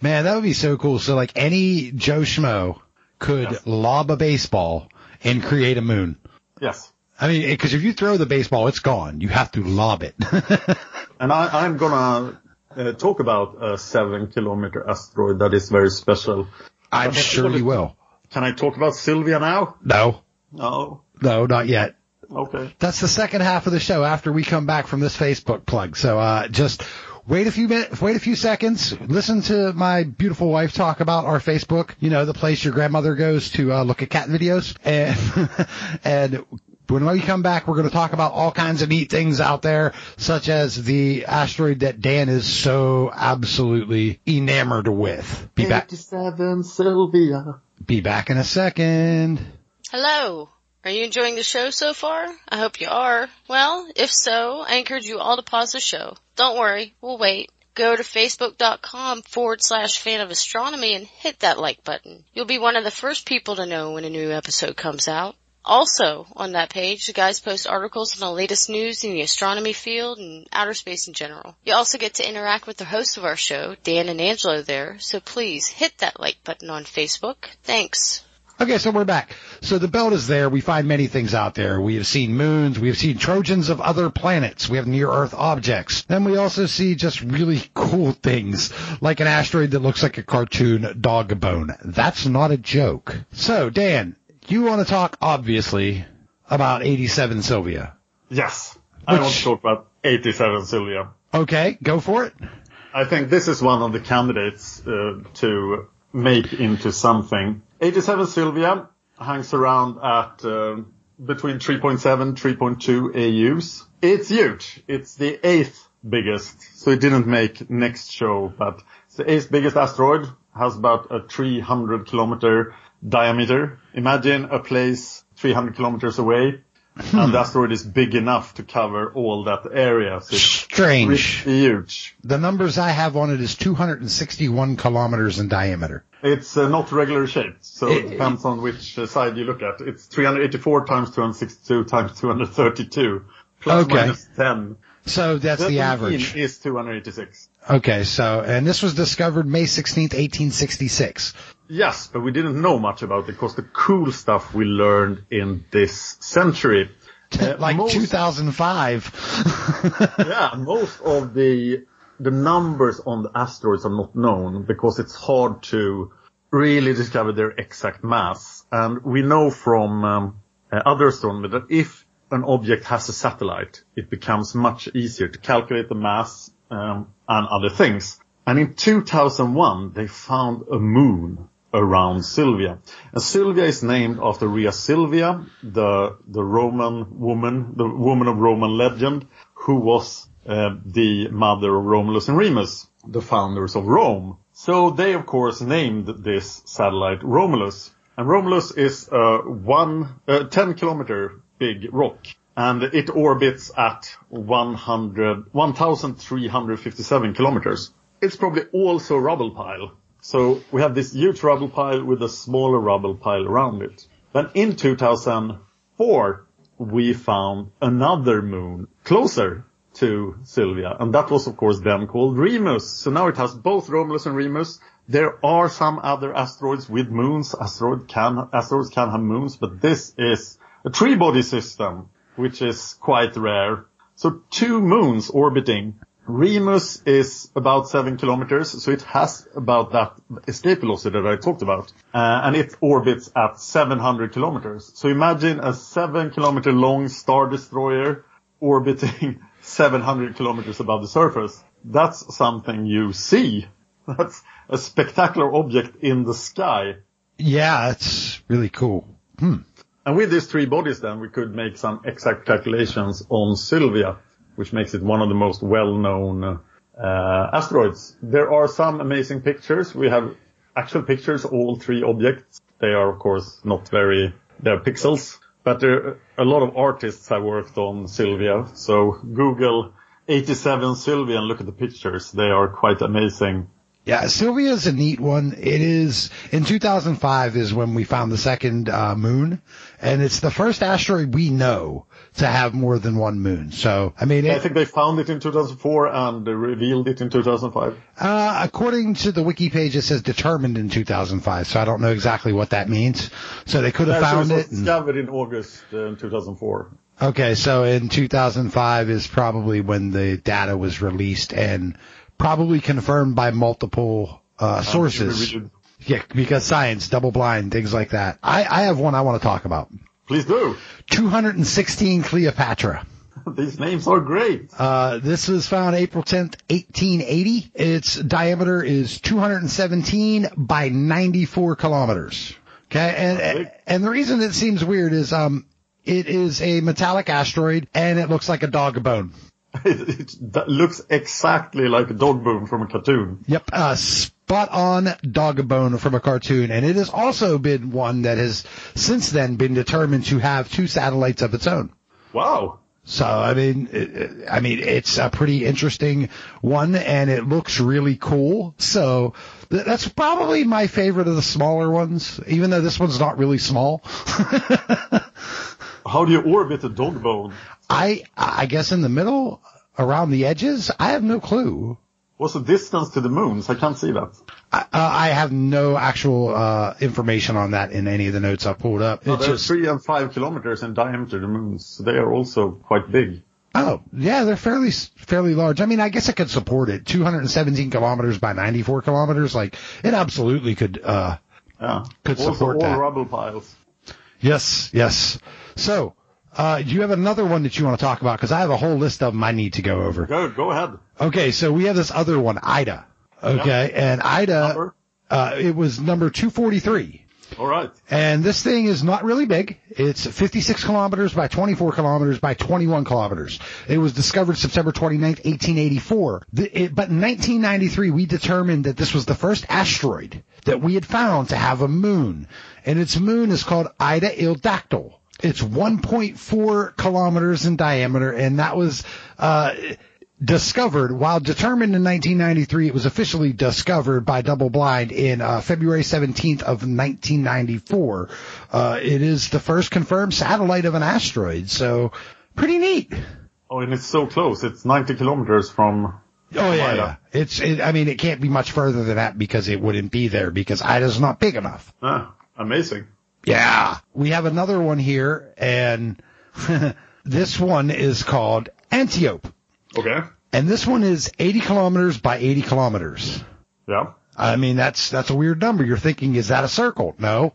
Man, that would be so cool. So like any Joe Schmo could yes. lob a baseball and create a moon. Yes. I mean, because if you throw the baseball, it's gone. You have to lob it. And I, I'm gonna uh, talk about a seven kilometer asteroid that is very special. I'm but sure you will. Can I talk about Sylvia now? No. No. No, not yet. Okay. That's the second half of the show after we come back from this Facebook plug. So, uh, just wait a few minutes, wait a few seconds, listen to my beautiful wife talk about our Facebook, you know, the place your grandmother goes to, uh, look at cat videos. And, and when we come back, we're going to talk about all kinds of neat things out there, such as the asteroid that Dan is so absolutely enamored with. Be back. eighty-seven Sylvia. Be back in a second. Hello. Are you enjoying the show so far? I hope you are. Well, if so, I encourage you all to pause the show. Don't worry. We'll wait. Go to facebook.com forward slash fan of astronomy and hit that like button. You'll be one of the first people to know when a new episode comes out. Also, on that page, the guys post articles on the latest news in the astronomy field and outer space in general. You also get to interact with the hosts of our show, Dan and Angelo, there, so please hit that like button on Facebook. Thanks. Okay, so we're back. So the belt is there. We find many things out there. We have seen moons. We have seen Trojans of other planets. We have near-Earth objects. Then we also see just really cool things, like an asteroid that looks like a cartoon dog bone. That's not a joke. So, Dan, you want to talk, obviously, about eighty-seven Sylvia. Yes, which... I want to talk about eighty-seven Sylvia. Okay, go for it. I think this is one of the candidates uh, to make into something. eighty-seven Sylvia hangs around at uh, between three point seven, three point two A Us. It's huge. It's the eighth biggest. So it didn't make next show, but it's the eighth biggest asteroid. Has about a three hundred kilometer diameter. Imagine a place three hundred kilometers away, hmm. and the asteroid is big enough to cover all that area. So it's strange. Huge. The numbers I have on it is two hundred sixty-one kilometers in diameter. It's uh, not regular shaped, so it, it depends on which uh, side you look at. It's three hundred eighty-four times two hundred sixty-two times two hundred thirty-two, plus okay. minus ten. So that's the, the average. Is two hundred eighty-six. Okay, so, and this was discovered May sixteenth, eighteen sixty-six. Yes, but we didn't know much about it because the cool stuff we learned in this century. Uh, like most, two thousand five. Yeah, most of the... The numbers on the asteroids are not known because it's hard to really discover their exact mass. And we know from um, uh, other astronomy that if an object has a satellite, it becomes much easier to calculate the mass um, and other things. And in two thousand one, they found a moon around Sylvia. And Sylvia is named after Rhea Silvia, the the Roman woman, the woman of Roman legend, who was... Uh, the mother of Romulus and Remus, the founders of Rome. So they, of course, named this satellite Romulus. And Romulus is a one, uh, ten kilometer big rock. And it orbits at one thousand three hundred fifty-seven kilometers. It's probably also a rubble pile. So we have this huge rubble pile with a smaller rubble pile around it. Then in two thousand four, we found another moon closer to Sylvia, and that was of course then called Remus. So now it has both Romulus and Remus. There are some other asteroids with moons. Asteroid can, asteroids can have moons, but this is a three-body system, which is quite rare. So two moons orbiting. Remus is about seven kilometers, so it has about that escape velocity that I talked about, uh, and it orbits at seven hundred kilometers. So imagine a seven kilometer long star destroyer orbiting seven hundred kilometers above the surface. That's something you see. That's a spectacular object in the sky. Yeah, it's really cool. Hmm. And with these three bodies then, we could make some exact calculations on Sylvia, which makes it one of the most well-known Uh, asteroids. There are some amazing pictures. We have actual pictures, all three objects. They are, of course, not very, they're pixels, but there, a lot of artists have worked on Sylvia. So Google eighty-seven Sylvia and look at the pictures. They are quite amazing. Yeah, Sylvia is a neat one. It is, in two thousand five is when we found the second uh, moon, and it's the first asteroid we know to have more than one moon. So, I mean, it, I think they found it in two thousand four and revealed it in two thousand five. Uh, according to the wiki page, it says determined in two thousand five, so I don't know exactly what that means. So they could have yeah, found so it. It was discovered and, in August uh, two thousand four. Okay, so in two thousand five is probably when the data was released and probably confirmed by multiple uh, sources. Um, yeah, because science, double blind, things like that. I, I have one I want to talk about. Please do. two hundred sixteen Cleopatra. These names are great. Uh, this was found April tenth, eighteen eighty. Its diameter is two hundred seventeen by ninety-four kilometers. Okay, and and, and the reason it seems weird is um it is a metallic asteroid and it looks like a dog bone. It, it looks exactly like a dog bone from a cartoon. Yep, uh, spot on dog bone from a cartoon. And it has also been one that has since then been determined to have two satellites of its own. Wow. So, I mean, it, I mean, it's a pretty interesting one, and it looks really cool. So th- that's probably my favorite of the smaller ones, even though this one's not really small. How do you orbit a dog bone? I I guess in the middle, around the edges, I have no clue. What's the distance to the moons? I can't see that. I, uh, I have no actual uh, information on that in any of the notes I pulled up. No, there's three and five kilometers in diameter, the moons. They are also quite big. Oh, yeah, they're fairly fairly large. I mean, I guess it could support it. two hundred seventeen kilometers by ninety-four kilometers. Like, it absolutely could, uh, yeah. could also support all that. All rubble piles. Yes, yes. So, uh, do you have another one that you want to talk about? Because I have a whole list of them I need to go over. Go, go ahead. Okay, so we have this other one, Ida. Okay, yep. And Ida, uh, it was number two forty-three. All right. And this thing is not really big. It's fifty-six kilometers by twenty-four kilometers by twenty-one kilometers. It was discovered September twenty-ninth, eighteen eighty-four. The, it, but in nineteen ninety-three, we determined that this was the first asteroid that we had found to have a moon. And its moon is called Ida Ildactyl. It's one point four kilometers in diameter, and that was uh discovered, while determined in nineteen ninety-three, it was officially discovered by Double Blind in uh, February seventeenth of nineteen ninety-four. Uh, it is the first confirmed satellite of an asteroid, so pretty neat. Oh, and it's so close. It's ninety kilometers from... Oh, yeah, yeah. It's, it, I mean, it can't be much further than that because it wouldn't be there because Ida's not big enough. Ah, amazing. Yeah. We have another one here, and this one is called Antiope. Okay. And this one is eighty kilometers by eighty kilometers. Yeah. I mean, that's that's a weird number. You're thinking, is that a circle? No.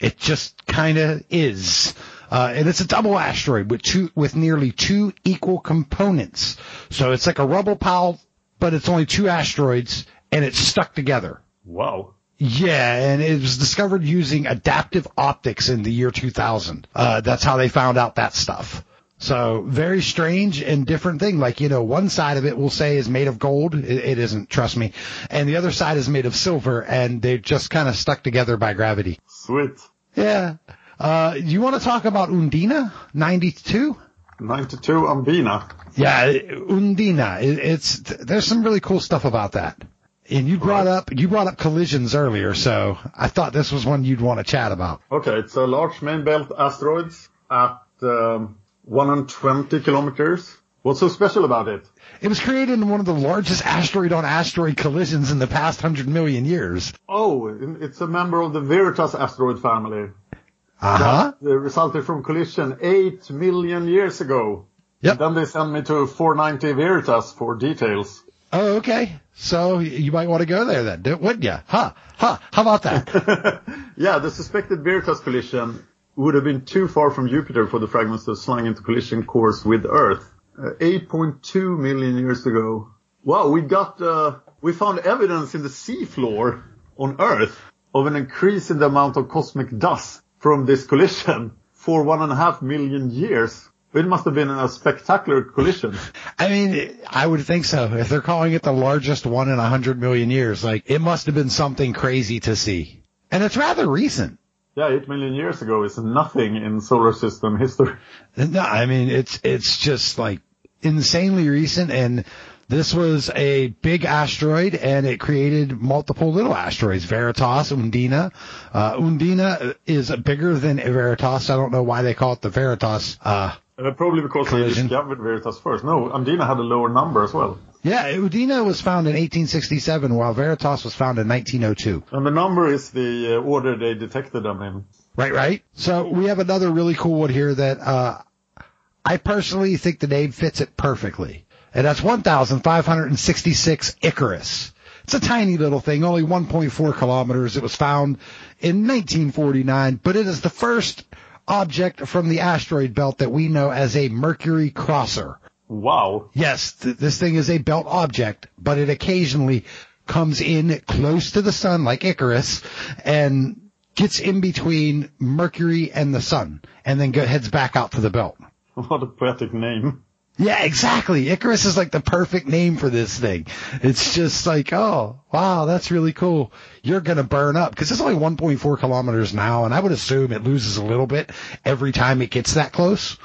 It just kind of is. Uh, and it's a double asteroid with two with nearly two equal components. So it's like a rubble pile, but it's only two asteroids, and it's stuck together. Wow. Yeah, and it was discovered using adaptive optics in the year two thousand. Uh, that's how they found out that stuff. So very strange and different thing. Like, you know, one side of it we'll say is made of gold. It, it isn't, trust me. And the other side is made of silver, and they're just kind of stuck together by gravity. Sweet. Yeah. Uh, you want to talk about Undina? ninety-two? ninety-two Undina. Yeah, Undina. It, it's, there's some really cool stuff about that. And you brought right. up you brought up collisions earlier, so I thought this was one you'd want to chat about. Okay, it's a large main belt asteroid at um, one hundred twenty kilometers. What's so special about it? It was created in one of the largest asteroid-on-asteroid collisions in the past one hundred million years. Oh, it's a member of the Veritas asteroid family. Uh-huh. That resulted from collision eight million years ago. Yep. And then they sent me to four ninety Veritas for details. Oh, okay. So you might want to go there then, wouldn't you? Huh? Huh? How about that? Yeah, the suspected Veritas collision would have been too far from Jupiter for the fragments to have slung into collision course with Earth. Uh, eight point two million years ago. Wow, we got, uh, we found evidence in the seafloor on Earth of an increase in the amount of cosmic dust from this collision for one and a half million years. It must have been a spectacular collision. I mean, I would think so. If they're calling it the largest one in one hundred million years, like, it must have been something crazy to see. And it's rather recent. Yeah, eight million years ago is nothing in solar system history. No, I mean, it's it's just, like, insanely recent, and this was a big asteroid, and it created multiple little asteroids, Veritas, Undina. Uh, Undina is bigger than Veritas. I don't know why they call it the Veritas uh Uh, probably because collision. They discovered Veritas first. No, Undina had a lower number as well. Yeah, Undina was found in eighteen sixty-seven, while Veritas was found in nineteen oh two. And the number is the uh, order they detected them in. Right, right. So we have another really cool one here that uh I personally think the name fits it perfectly. And that's one thousand five hundred sixty-six Icarus. It's a tiny little thing, only one point four kilometers. It was found in nineteen forty-nine, but it is the first object from the asteroid belt that we know as a Mercury crosser. Wow. Yes, th- this thing is a belt object, but it occasionally comes in close to the sun, like Icarus, and gets in between Mercury and the sun, and then go- heads back out to the belt. What a poetic name. Yeah, exactly. Icarus is like the perfect name for this thing. It's just like, oh, wow, that's really cool. You're going to burn up because it's only one point four kilometers now, and I would assume it loses a little bit every time it gets that close.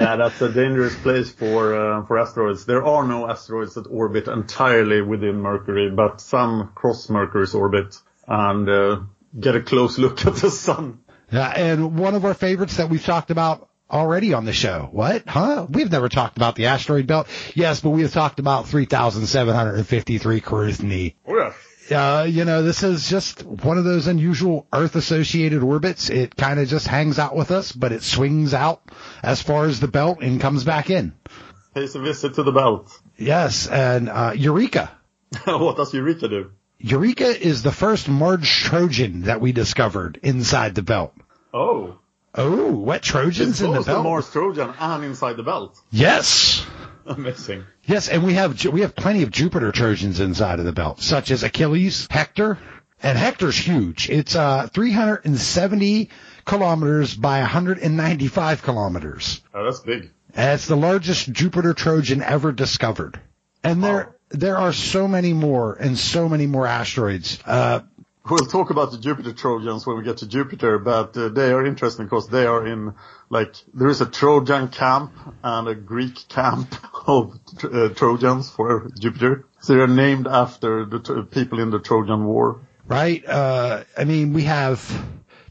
Yeah, that's a dangerous place for uh, for asteroids. There are no asteroids that orbit entirely within Mercury, but some cross Mercury's orbit and uh, get a close look at the sun. Yeah, and one of our favorites that we've talked about already on the show. What? Huh? We've never talked about the asteroid belt. Yes, but we have talked about three thousand seven hundred fifty-three Carinae. Oh, yeah. Uh, you know, this is just one of those unusual Earth-associated orbits. It kind of just hangs out with us, but it swings out as far as the belt and comes back in. Pays a visit to the belt. Yes, and uh, Eureka. What does Eureka do? Eureka is the first Mars Trojan that we discovered inside the belt. Oh. Oh, what Trojans in the belt? It's both the Mars Trojan and inside the belt. Yes. Amazing. Yes, and we have we have plenty of Jupiter Trojans inside of the belt, such as Achilles, Hector, and Hector's huge. It's uh three hundred seventy kilometers by one hundred ninety-five kilometers. Oh, that's big. And it's the largest Jupiter Trojan ever discovered. And there oh. there are so many more and so many more asteroids. Uh We'll talk about the Jupiter Trojans when we get to Jupiter, but uh, they are interesting because they are in, like, there is a Trojan camp and a Greek camp of uh, Trojans for Jupiter. So they are named after the t- people in the Trojan War. Right. Uh, I mean, we have,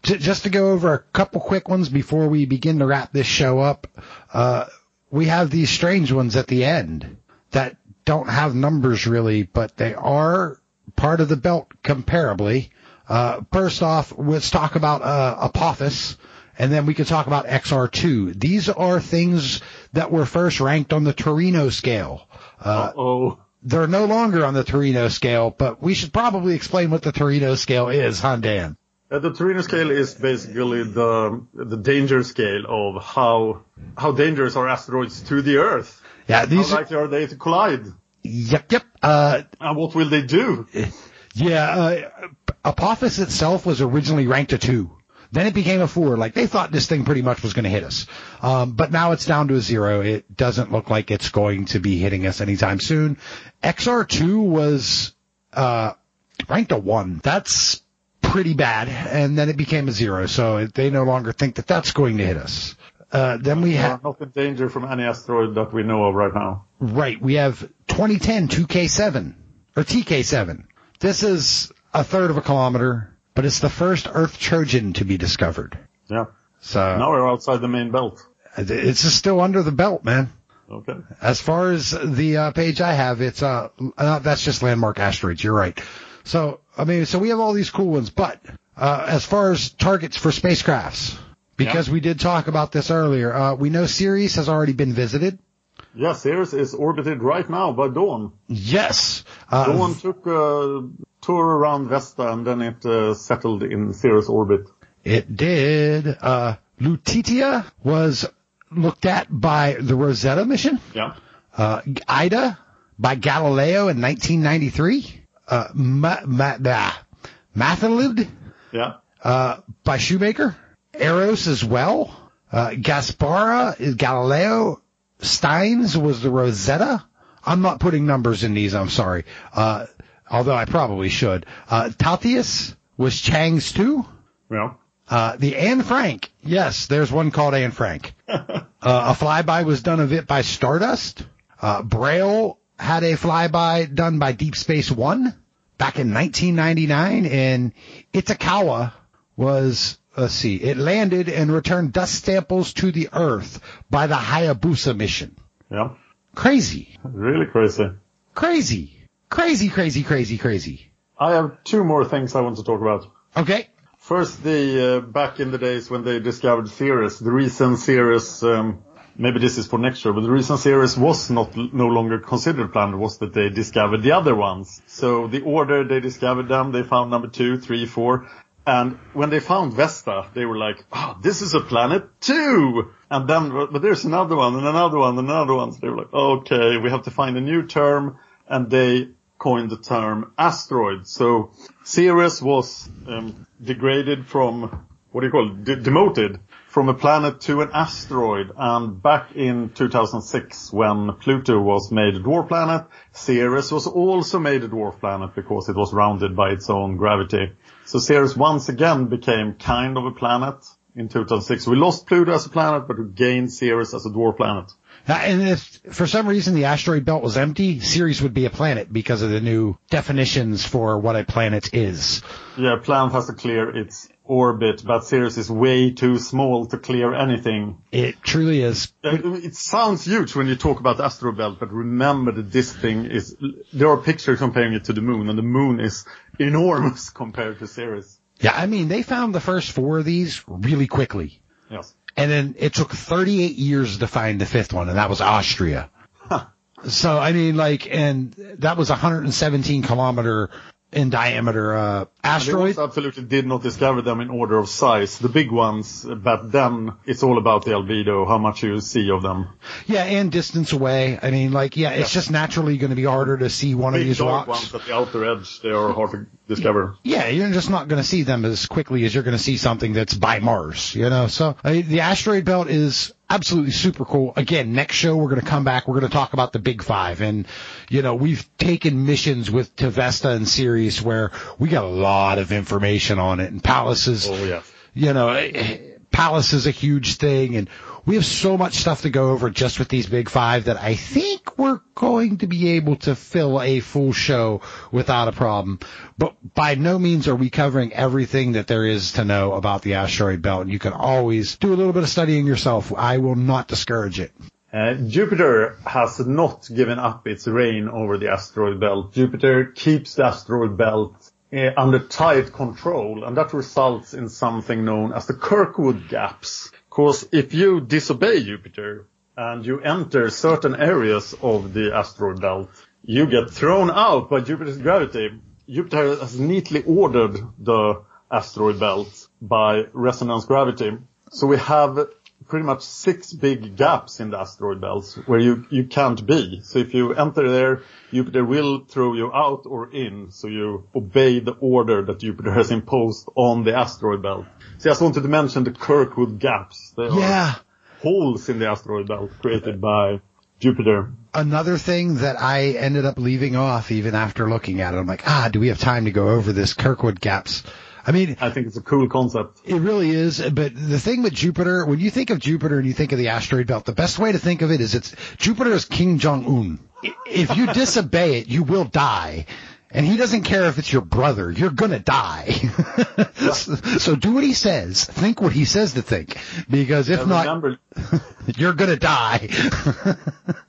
t- just to go over a couple quick ones before we begin to wrap this show up, uh, we have these strange ones at the end that don't have numbers really, but they are part of the belt comparably. Uh, first off, let's talk about uh, Apophis, and then we can talk about X R two. These are things that were first ranked on the Torino scale. Uh, oh They're no longer on the Torino scale, but we should probably explain what the Torino scale is, huh, Dan? Uh, the Torino scale is basically the the danger scale of how how dangerous are asteroids to the Earth. Yeah, these how likely are they to collide? Yep, yep. Uh, and what will they do? Yeah, uh, Apophis itself was originally ranked a two. Then it became a four. Like, they thought this thing pretty much was going to hit us. Um, but now it's down to a zero. It doesn't look like it's going to be hitting us anytime soon. X R two was uh ranked a one. That's pretty bad. And then it became a zero. So they no longer think that that's going to hit us. Uh, then we have not in danger from any asteroid that we know of right now. Right. We have twenty ten T K seven or T K seven. This is a third of a kilometer, but it's the first Earth Trojan to be discovered. Yeah. So now we're outside the main belt. It's just still under the belt, man. Okay. As far as the uh, page I have, it's uh, uh that's just landmark asteroids. You're right. So I mean, so we have all these cool ones, but uh, as far as targets for spacecrafts. Because yeah. we did talk about this earlier. Uh, we know Ceres has already been visited. Yeah, Ceres is orbited right now by Dawn. Yes. Uh, Dawn took a tour around Vesta, and then it uh, settled in Ceres orbit. It did. Uh, Lutetia was looked at by the Rosetta mission. Yeah. Uh, Ida by Galileo in nineteen ninety-three. Uh, Ma- Ma- nah. Mathelud yeah. uh, by Shoemaker. Eros as well. Uh, Gaspara, Galileo, Steins was the Rosetta. I'm not putting numbers in these, I'm sorry. Uh, although I probably should. Uh, Tatius was Chang's too. Well. Uh, the Anne Frank. Yes, there's one called Anne Frank. uh, a flyby was done of it by Stardust. Uh, Braille had a flyby done by Deep Space One back in nineteen ninety-nine, and Itokawa was, let's see, it landed and returned dust samples to the Earth by the Hayabusa mission. Yeah. Crazy. Really crazy. Crazy. Crazy, crazy, crazy, crazy. I have two more things I want to talk about. Okay. First, the uh, back in the days when they discovered Ceres, the reason Ceres, um, maybe this is for next year, but the reason Ceres was not no longer considered planet was that they discovered the other ones. So the order they discovered them, they found number two, three, four, and when they found Vesta, they were like, "Oh, this is a planet too!" And then, but there's another one, and another one, and another one. So they were like, "Okay, we have to find a new term," and they coined the term asteroid. So Ceres was um, degraded from, what do you call it, De- demoted from a planet to an asteroid. And back in two thousand six, when Pluto was made a dwarf planet, Ceres was also made a dwarf planet because it was rounded by its own gravity. So Ceres once again became kind of a planet in two thousand six. We lost Pluto as a planet, but we gained Ceres as a dwarf planet. And if, for some reason, the asteroid belt was empty, Ceres would be a planet because of the new definitions for what a planet is. Yeah, a planet has to clear its orbit, but Ceres is way too small to clear anything. It truly is. It sounds huge when you talk about the asteroid belt, but remember that this thing is... There are pictures comparing it to the moon, and the moon is enormous compared to Ceres. Yeah, I mean, they found the first four of these really quickly. Yes. And then it took thirty-eight years to find the fifth one, and that was Austria. Huh. So, I mean, like, and that was one hundred seventeen kilometer in diameter uh, asteroid. They absolutely did not discover them in order of size, the big ones, but then it's all about the albedo, how much you see of them. Yeah, and distance away. I mean, like, yeah, it's yeah. just naturally going to be harder to see one big of these rocks. Ones at the outer edge, they are hard to discover. Yeah, you're just not going to see them as quickly as you're going to see something that's by Mars, you know? So I mean, the asteroid belt is absolutely super cool. Again, next show we're going to come back, we're going to talk about the big five. And, you know, we've taken missions with to Vesta and Ceres where we got a lot of information on it. And Pallas is, oh, yeah. you know, Pallas is a huge thing. And we have so much stuff to go over just with these big five that I think we're going to be able to fill a full show without a problem. But by no means are we covering everything that there is to know about the asteroid belt. And you can always do a little bit of studying yourself. I will not discourage it. Uh, Jupiter has not given up its reign over the asteroid belt. Jupiter keeps the asteroid belt uh, under tight control, and that results in something known as the Kirkwood gaps. Because if you disobey Jupiter and you enter certain areas of the asteroid belt, you get thrown out by Jupiter's gravity. Jupiter has neatly ordered the asteroid belt by resonance gravity. So we have pretty much six big gaps in the asteroid belts where you, you can't be. So if you enter there, Jupiter will throw you out or in, so you obey the order that Jupiter has imposed on the asteroid belt. So I just wanted to mention the Kirkwood gaps. They yeah. are holes in the asteroid belt created by Jupiter. Another thing that I ended up leaving off even after looking at it, I'm like, ah, do we have time to go over this Kirkwood gaps? I mean, I think it's a cool concept. It really is. But the thing with Jupiter, when you think of Jupiter and you think of the asteroid belt, the best way to think of it is it's Jupiter is King Jong-un. If you disobey it, you will die. And he doesn't care if it's your brother. You're going to die. Yeah. so, so do what he says. Think what he says to think. Because if now not, you're going to die.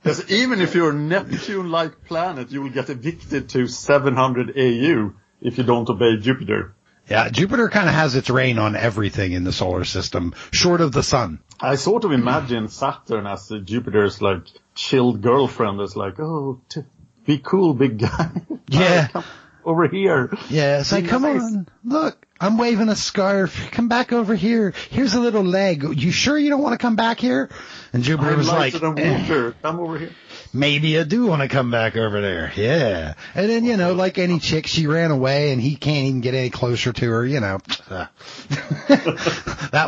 Because even if you're a Neptune-like planet, you will get evicted to seven hundred A U if you don't obey Jupiter. Yeah, Jupiter kind of has its reign on everything in the solar system, short of the sun. I sort of imagine Saturn as Jupiter's, like, chilled girlfriend that's like, oh, t- be cool, big guy. Yeah. Come over here. Yeah, it's like, come on, look, I'm waving a scarf. Come back over here. Here's a little leg. You sure you don't want to come back here? And Jupiter was like, I'm lighter than water. Come over here. maybe I do want to come back over there. Yeah. And then, you know, like any chick, she ran away and he can't even get any closer to her, you know. That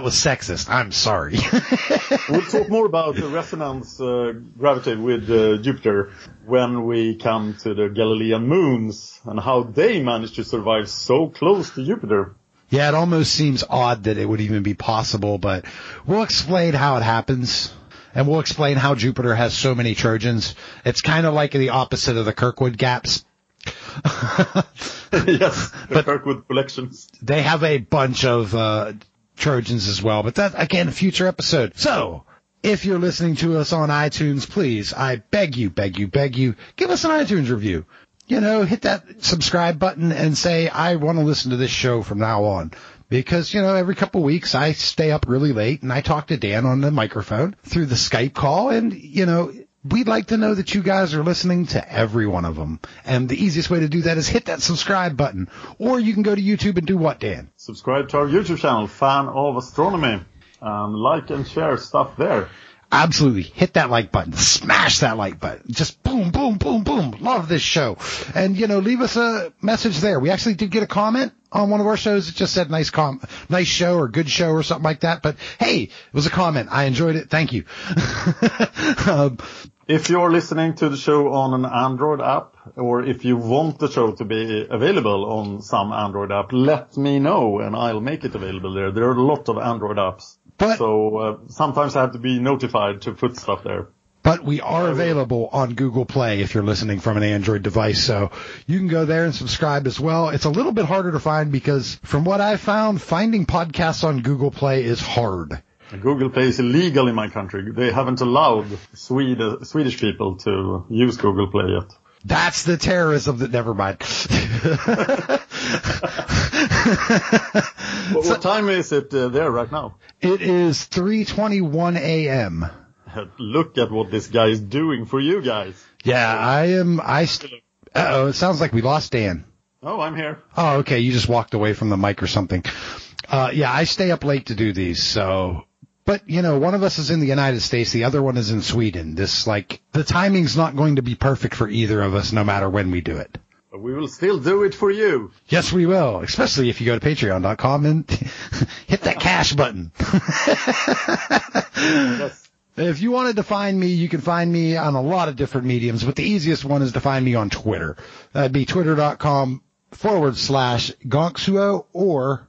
was sexist. I'm sorry. We'll talk more about the resonance uh, gravity with uh, Jupiter when we come to the Galilean moons and how they managed to survive so close to Jupiter. Yeah, it almost seems odd that it would even be possible, but we'll explain how it happens. And we'll explain how Jupiter has so many Trojans. It's kind of like the opposite of the Kirkwood gaps. Yes, the but Kirkwood collections. They have a bunch of uh, Trojans as well. But that, again, a future episode. So, if you're listening to us on iTunes, please, I beg you, beg you, beg you, give us an iTunes review. You know, hit that subscribe button and say, I want to listen to this show from now on. Because, you know, every couple of weeks I stay up really late and I talk to Dan on the microphone through the Skype call. And, you know, we'd like to know that you guys are listening to every one of them. And the easiest way to do that is hit that subscribe button. Or you can go to YouTube and do what, Dan? Subscribe to our YouTube channel, Fan of Astronomy. Um, like and share stuff there. Absolutely. Hit that like button. Smash that like button. Just boom, boom, boom, boom. Love this show. And, you know, leave us a message there. We actually did get a comment on one of our shows. It just said nice com, nice show or good show or something like that. But hey, it was a comment. I enjoyed it. Thank you. um, if you're listening to the show on an Android app, or if you want the show to be available on some Android app, let me know and I'll make it available there. There are a lot of Android apps. But, so uh, sometimes I have to be notified to put stuff there. But we are available on Google Play if you're listening from an Android device, so you can go there and subscribe as well. It's a little bit harder to find because, from what I found, finding podcasts on Google Play is hard. Google Play is illegal in my country. They haven't allowed Swede, Swedish people to use Google Play yet. That's the terrorism that, never mind. Well, so, what time is it uh, there right now? It is three twenty-one a.m. Look at what this guy is doing for you guys. Yeah, I am. I. St- Uh-oh, it sounds like we lost Dan. Oh, I'm here. Oh, okay. You just walked away from the mic or something. Uh, yeah, I stay up late to do these, so. But, you know, one of us is in the United States. The other one is in Sweden. This, like, the timing's not going to be perfect for either of us, no matter when we do it. But we will still do it for you. Yes, we will, especially if you go to patreon dot com and hit that cash button. Yes. If you wanted to find me, you can find me on a lot of different mediums, but the easiest one is to find me on Twitter. That'd be twitter dot com forward slash Gonksuo or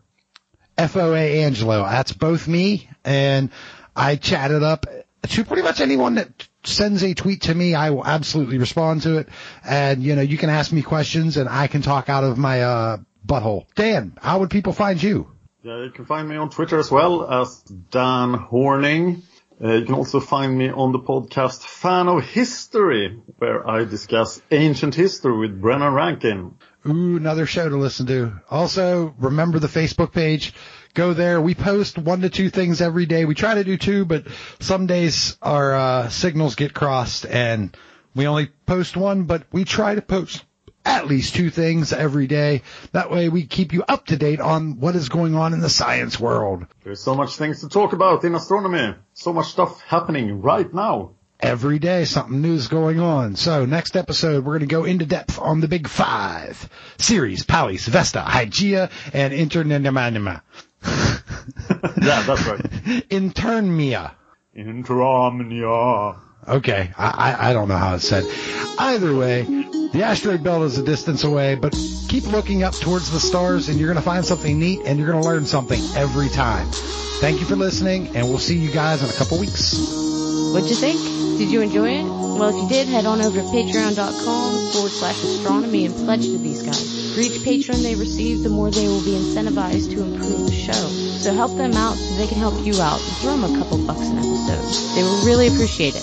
F O A Angelo. That's both me, and I chat it up to pretty much anyone that sends a tweet to me. I will absolutely respond to it, and, you know, you can ask me questions, and I can talk out of my uh butthole. Dan, how would people find you? Yeah, you can find me on Twitter as well as Dan Horning. Uh, you can also find me on the podcast Fan of History, where I discuss ancient history with Brennan Rankin. Ooh, another show to listen to. Also, remember the Facebook page. Go there. We post one to two things every day. We try to do two, but some days our uh, signals get crossed, and we only post one, but we try to post at least two things every day. That way we keep you up to date on what is going on in the science world. There's so much things to talk about in astronomy. So much stuff happening right now. Every day something new is going on. So next episode we're going to go into depth on the big five. Ceres, Pallas, Vesta, Hygiea, and Interamnia. Yeah, that's right. Interamnia. Interamnia. Okay, I, I don't know how it's said. Either way, the asteroid belt is a distance away, but keep looking up towards the stars, and you're going to find something neat, and you're going to learn something every time. Thank you for listening, and we'll see you guys in a couple weeks. What'd you think? Did you enjoy it? Well, if you did, head on over to patreon dot com forward slash astronomy and pledge to these guys. For each patron they receive, the more they will be incentivized to improve the show. So help them out so they can help you out and throw them a couple bucks an episode. They will really appreciate it.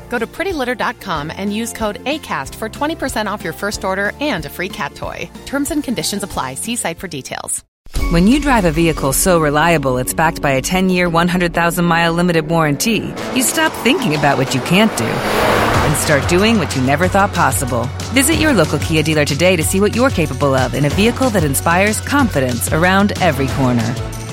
Go to pretty litter dot com and use code ACAST for twenty percent off your first order and a free cat toy. Terms and conditions apply. See site for details. When you drive a vehicle so reliable it's backed by a ten-year, one hundred thousand mile limited warranty, you stop thinking about what you can't do and start doing what you never thought possible. Visit your local Kia dealer today to see what you're capable of in a vehicle that inspires confidence around every corner.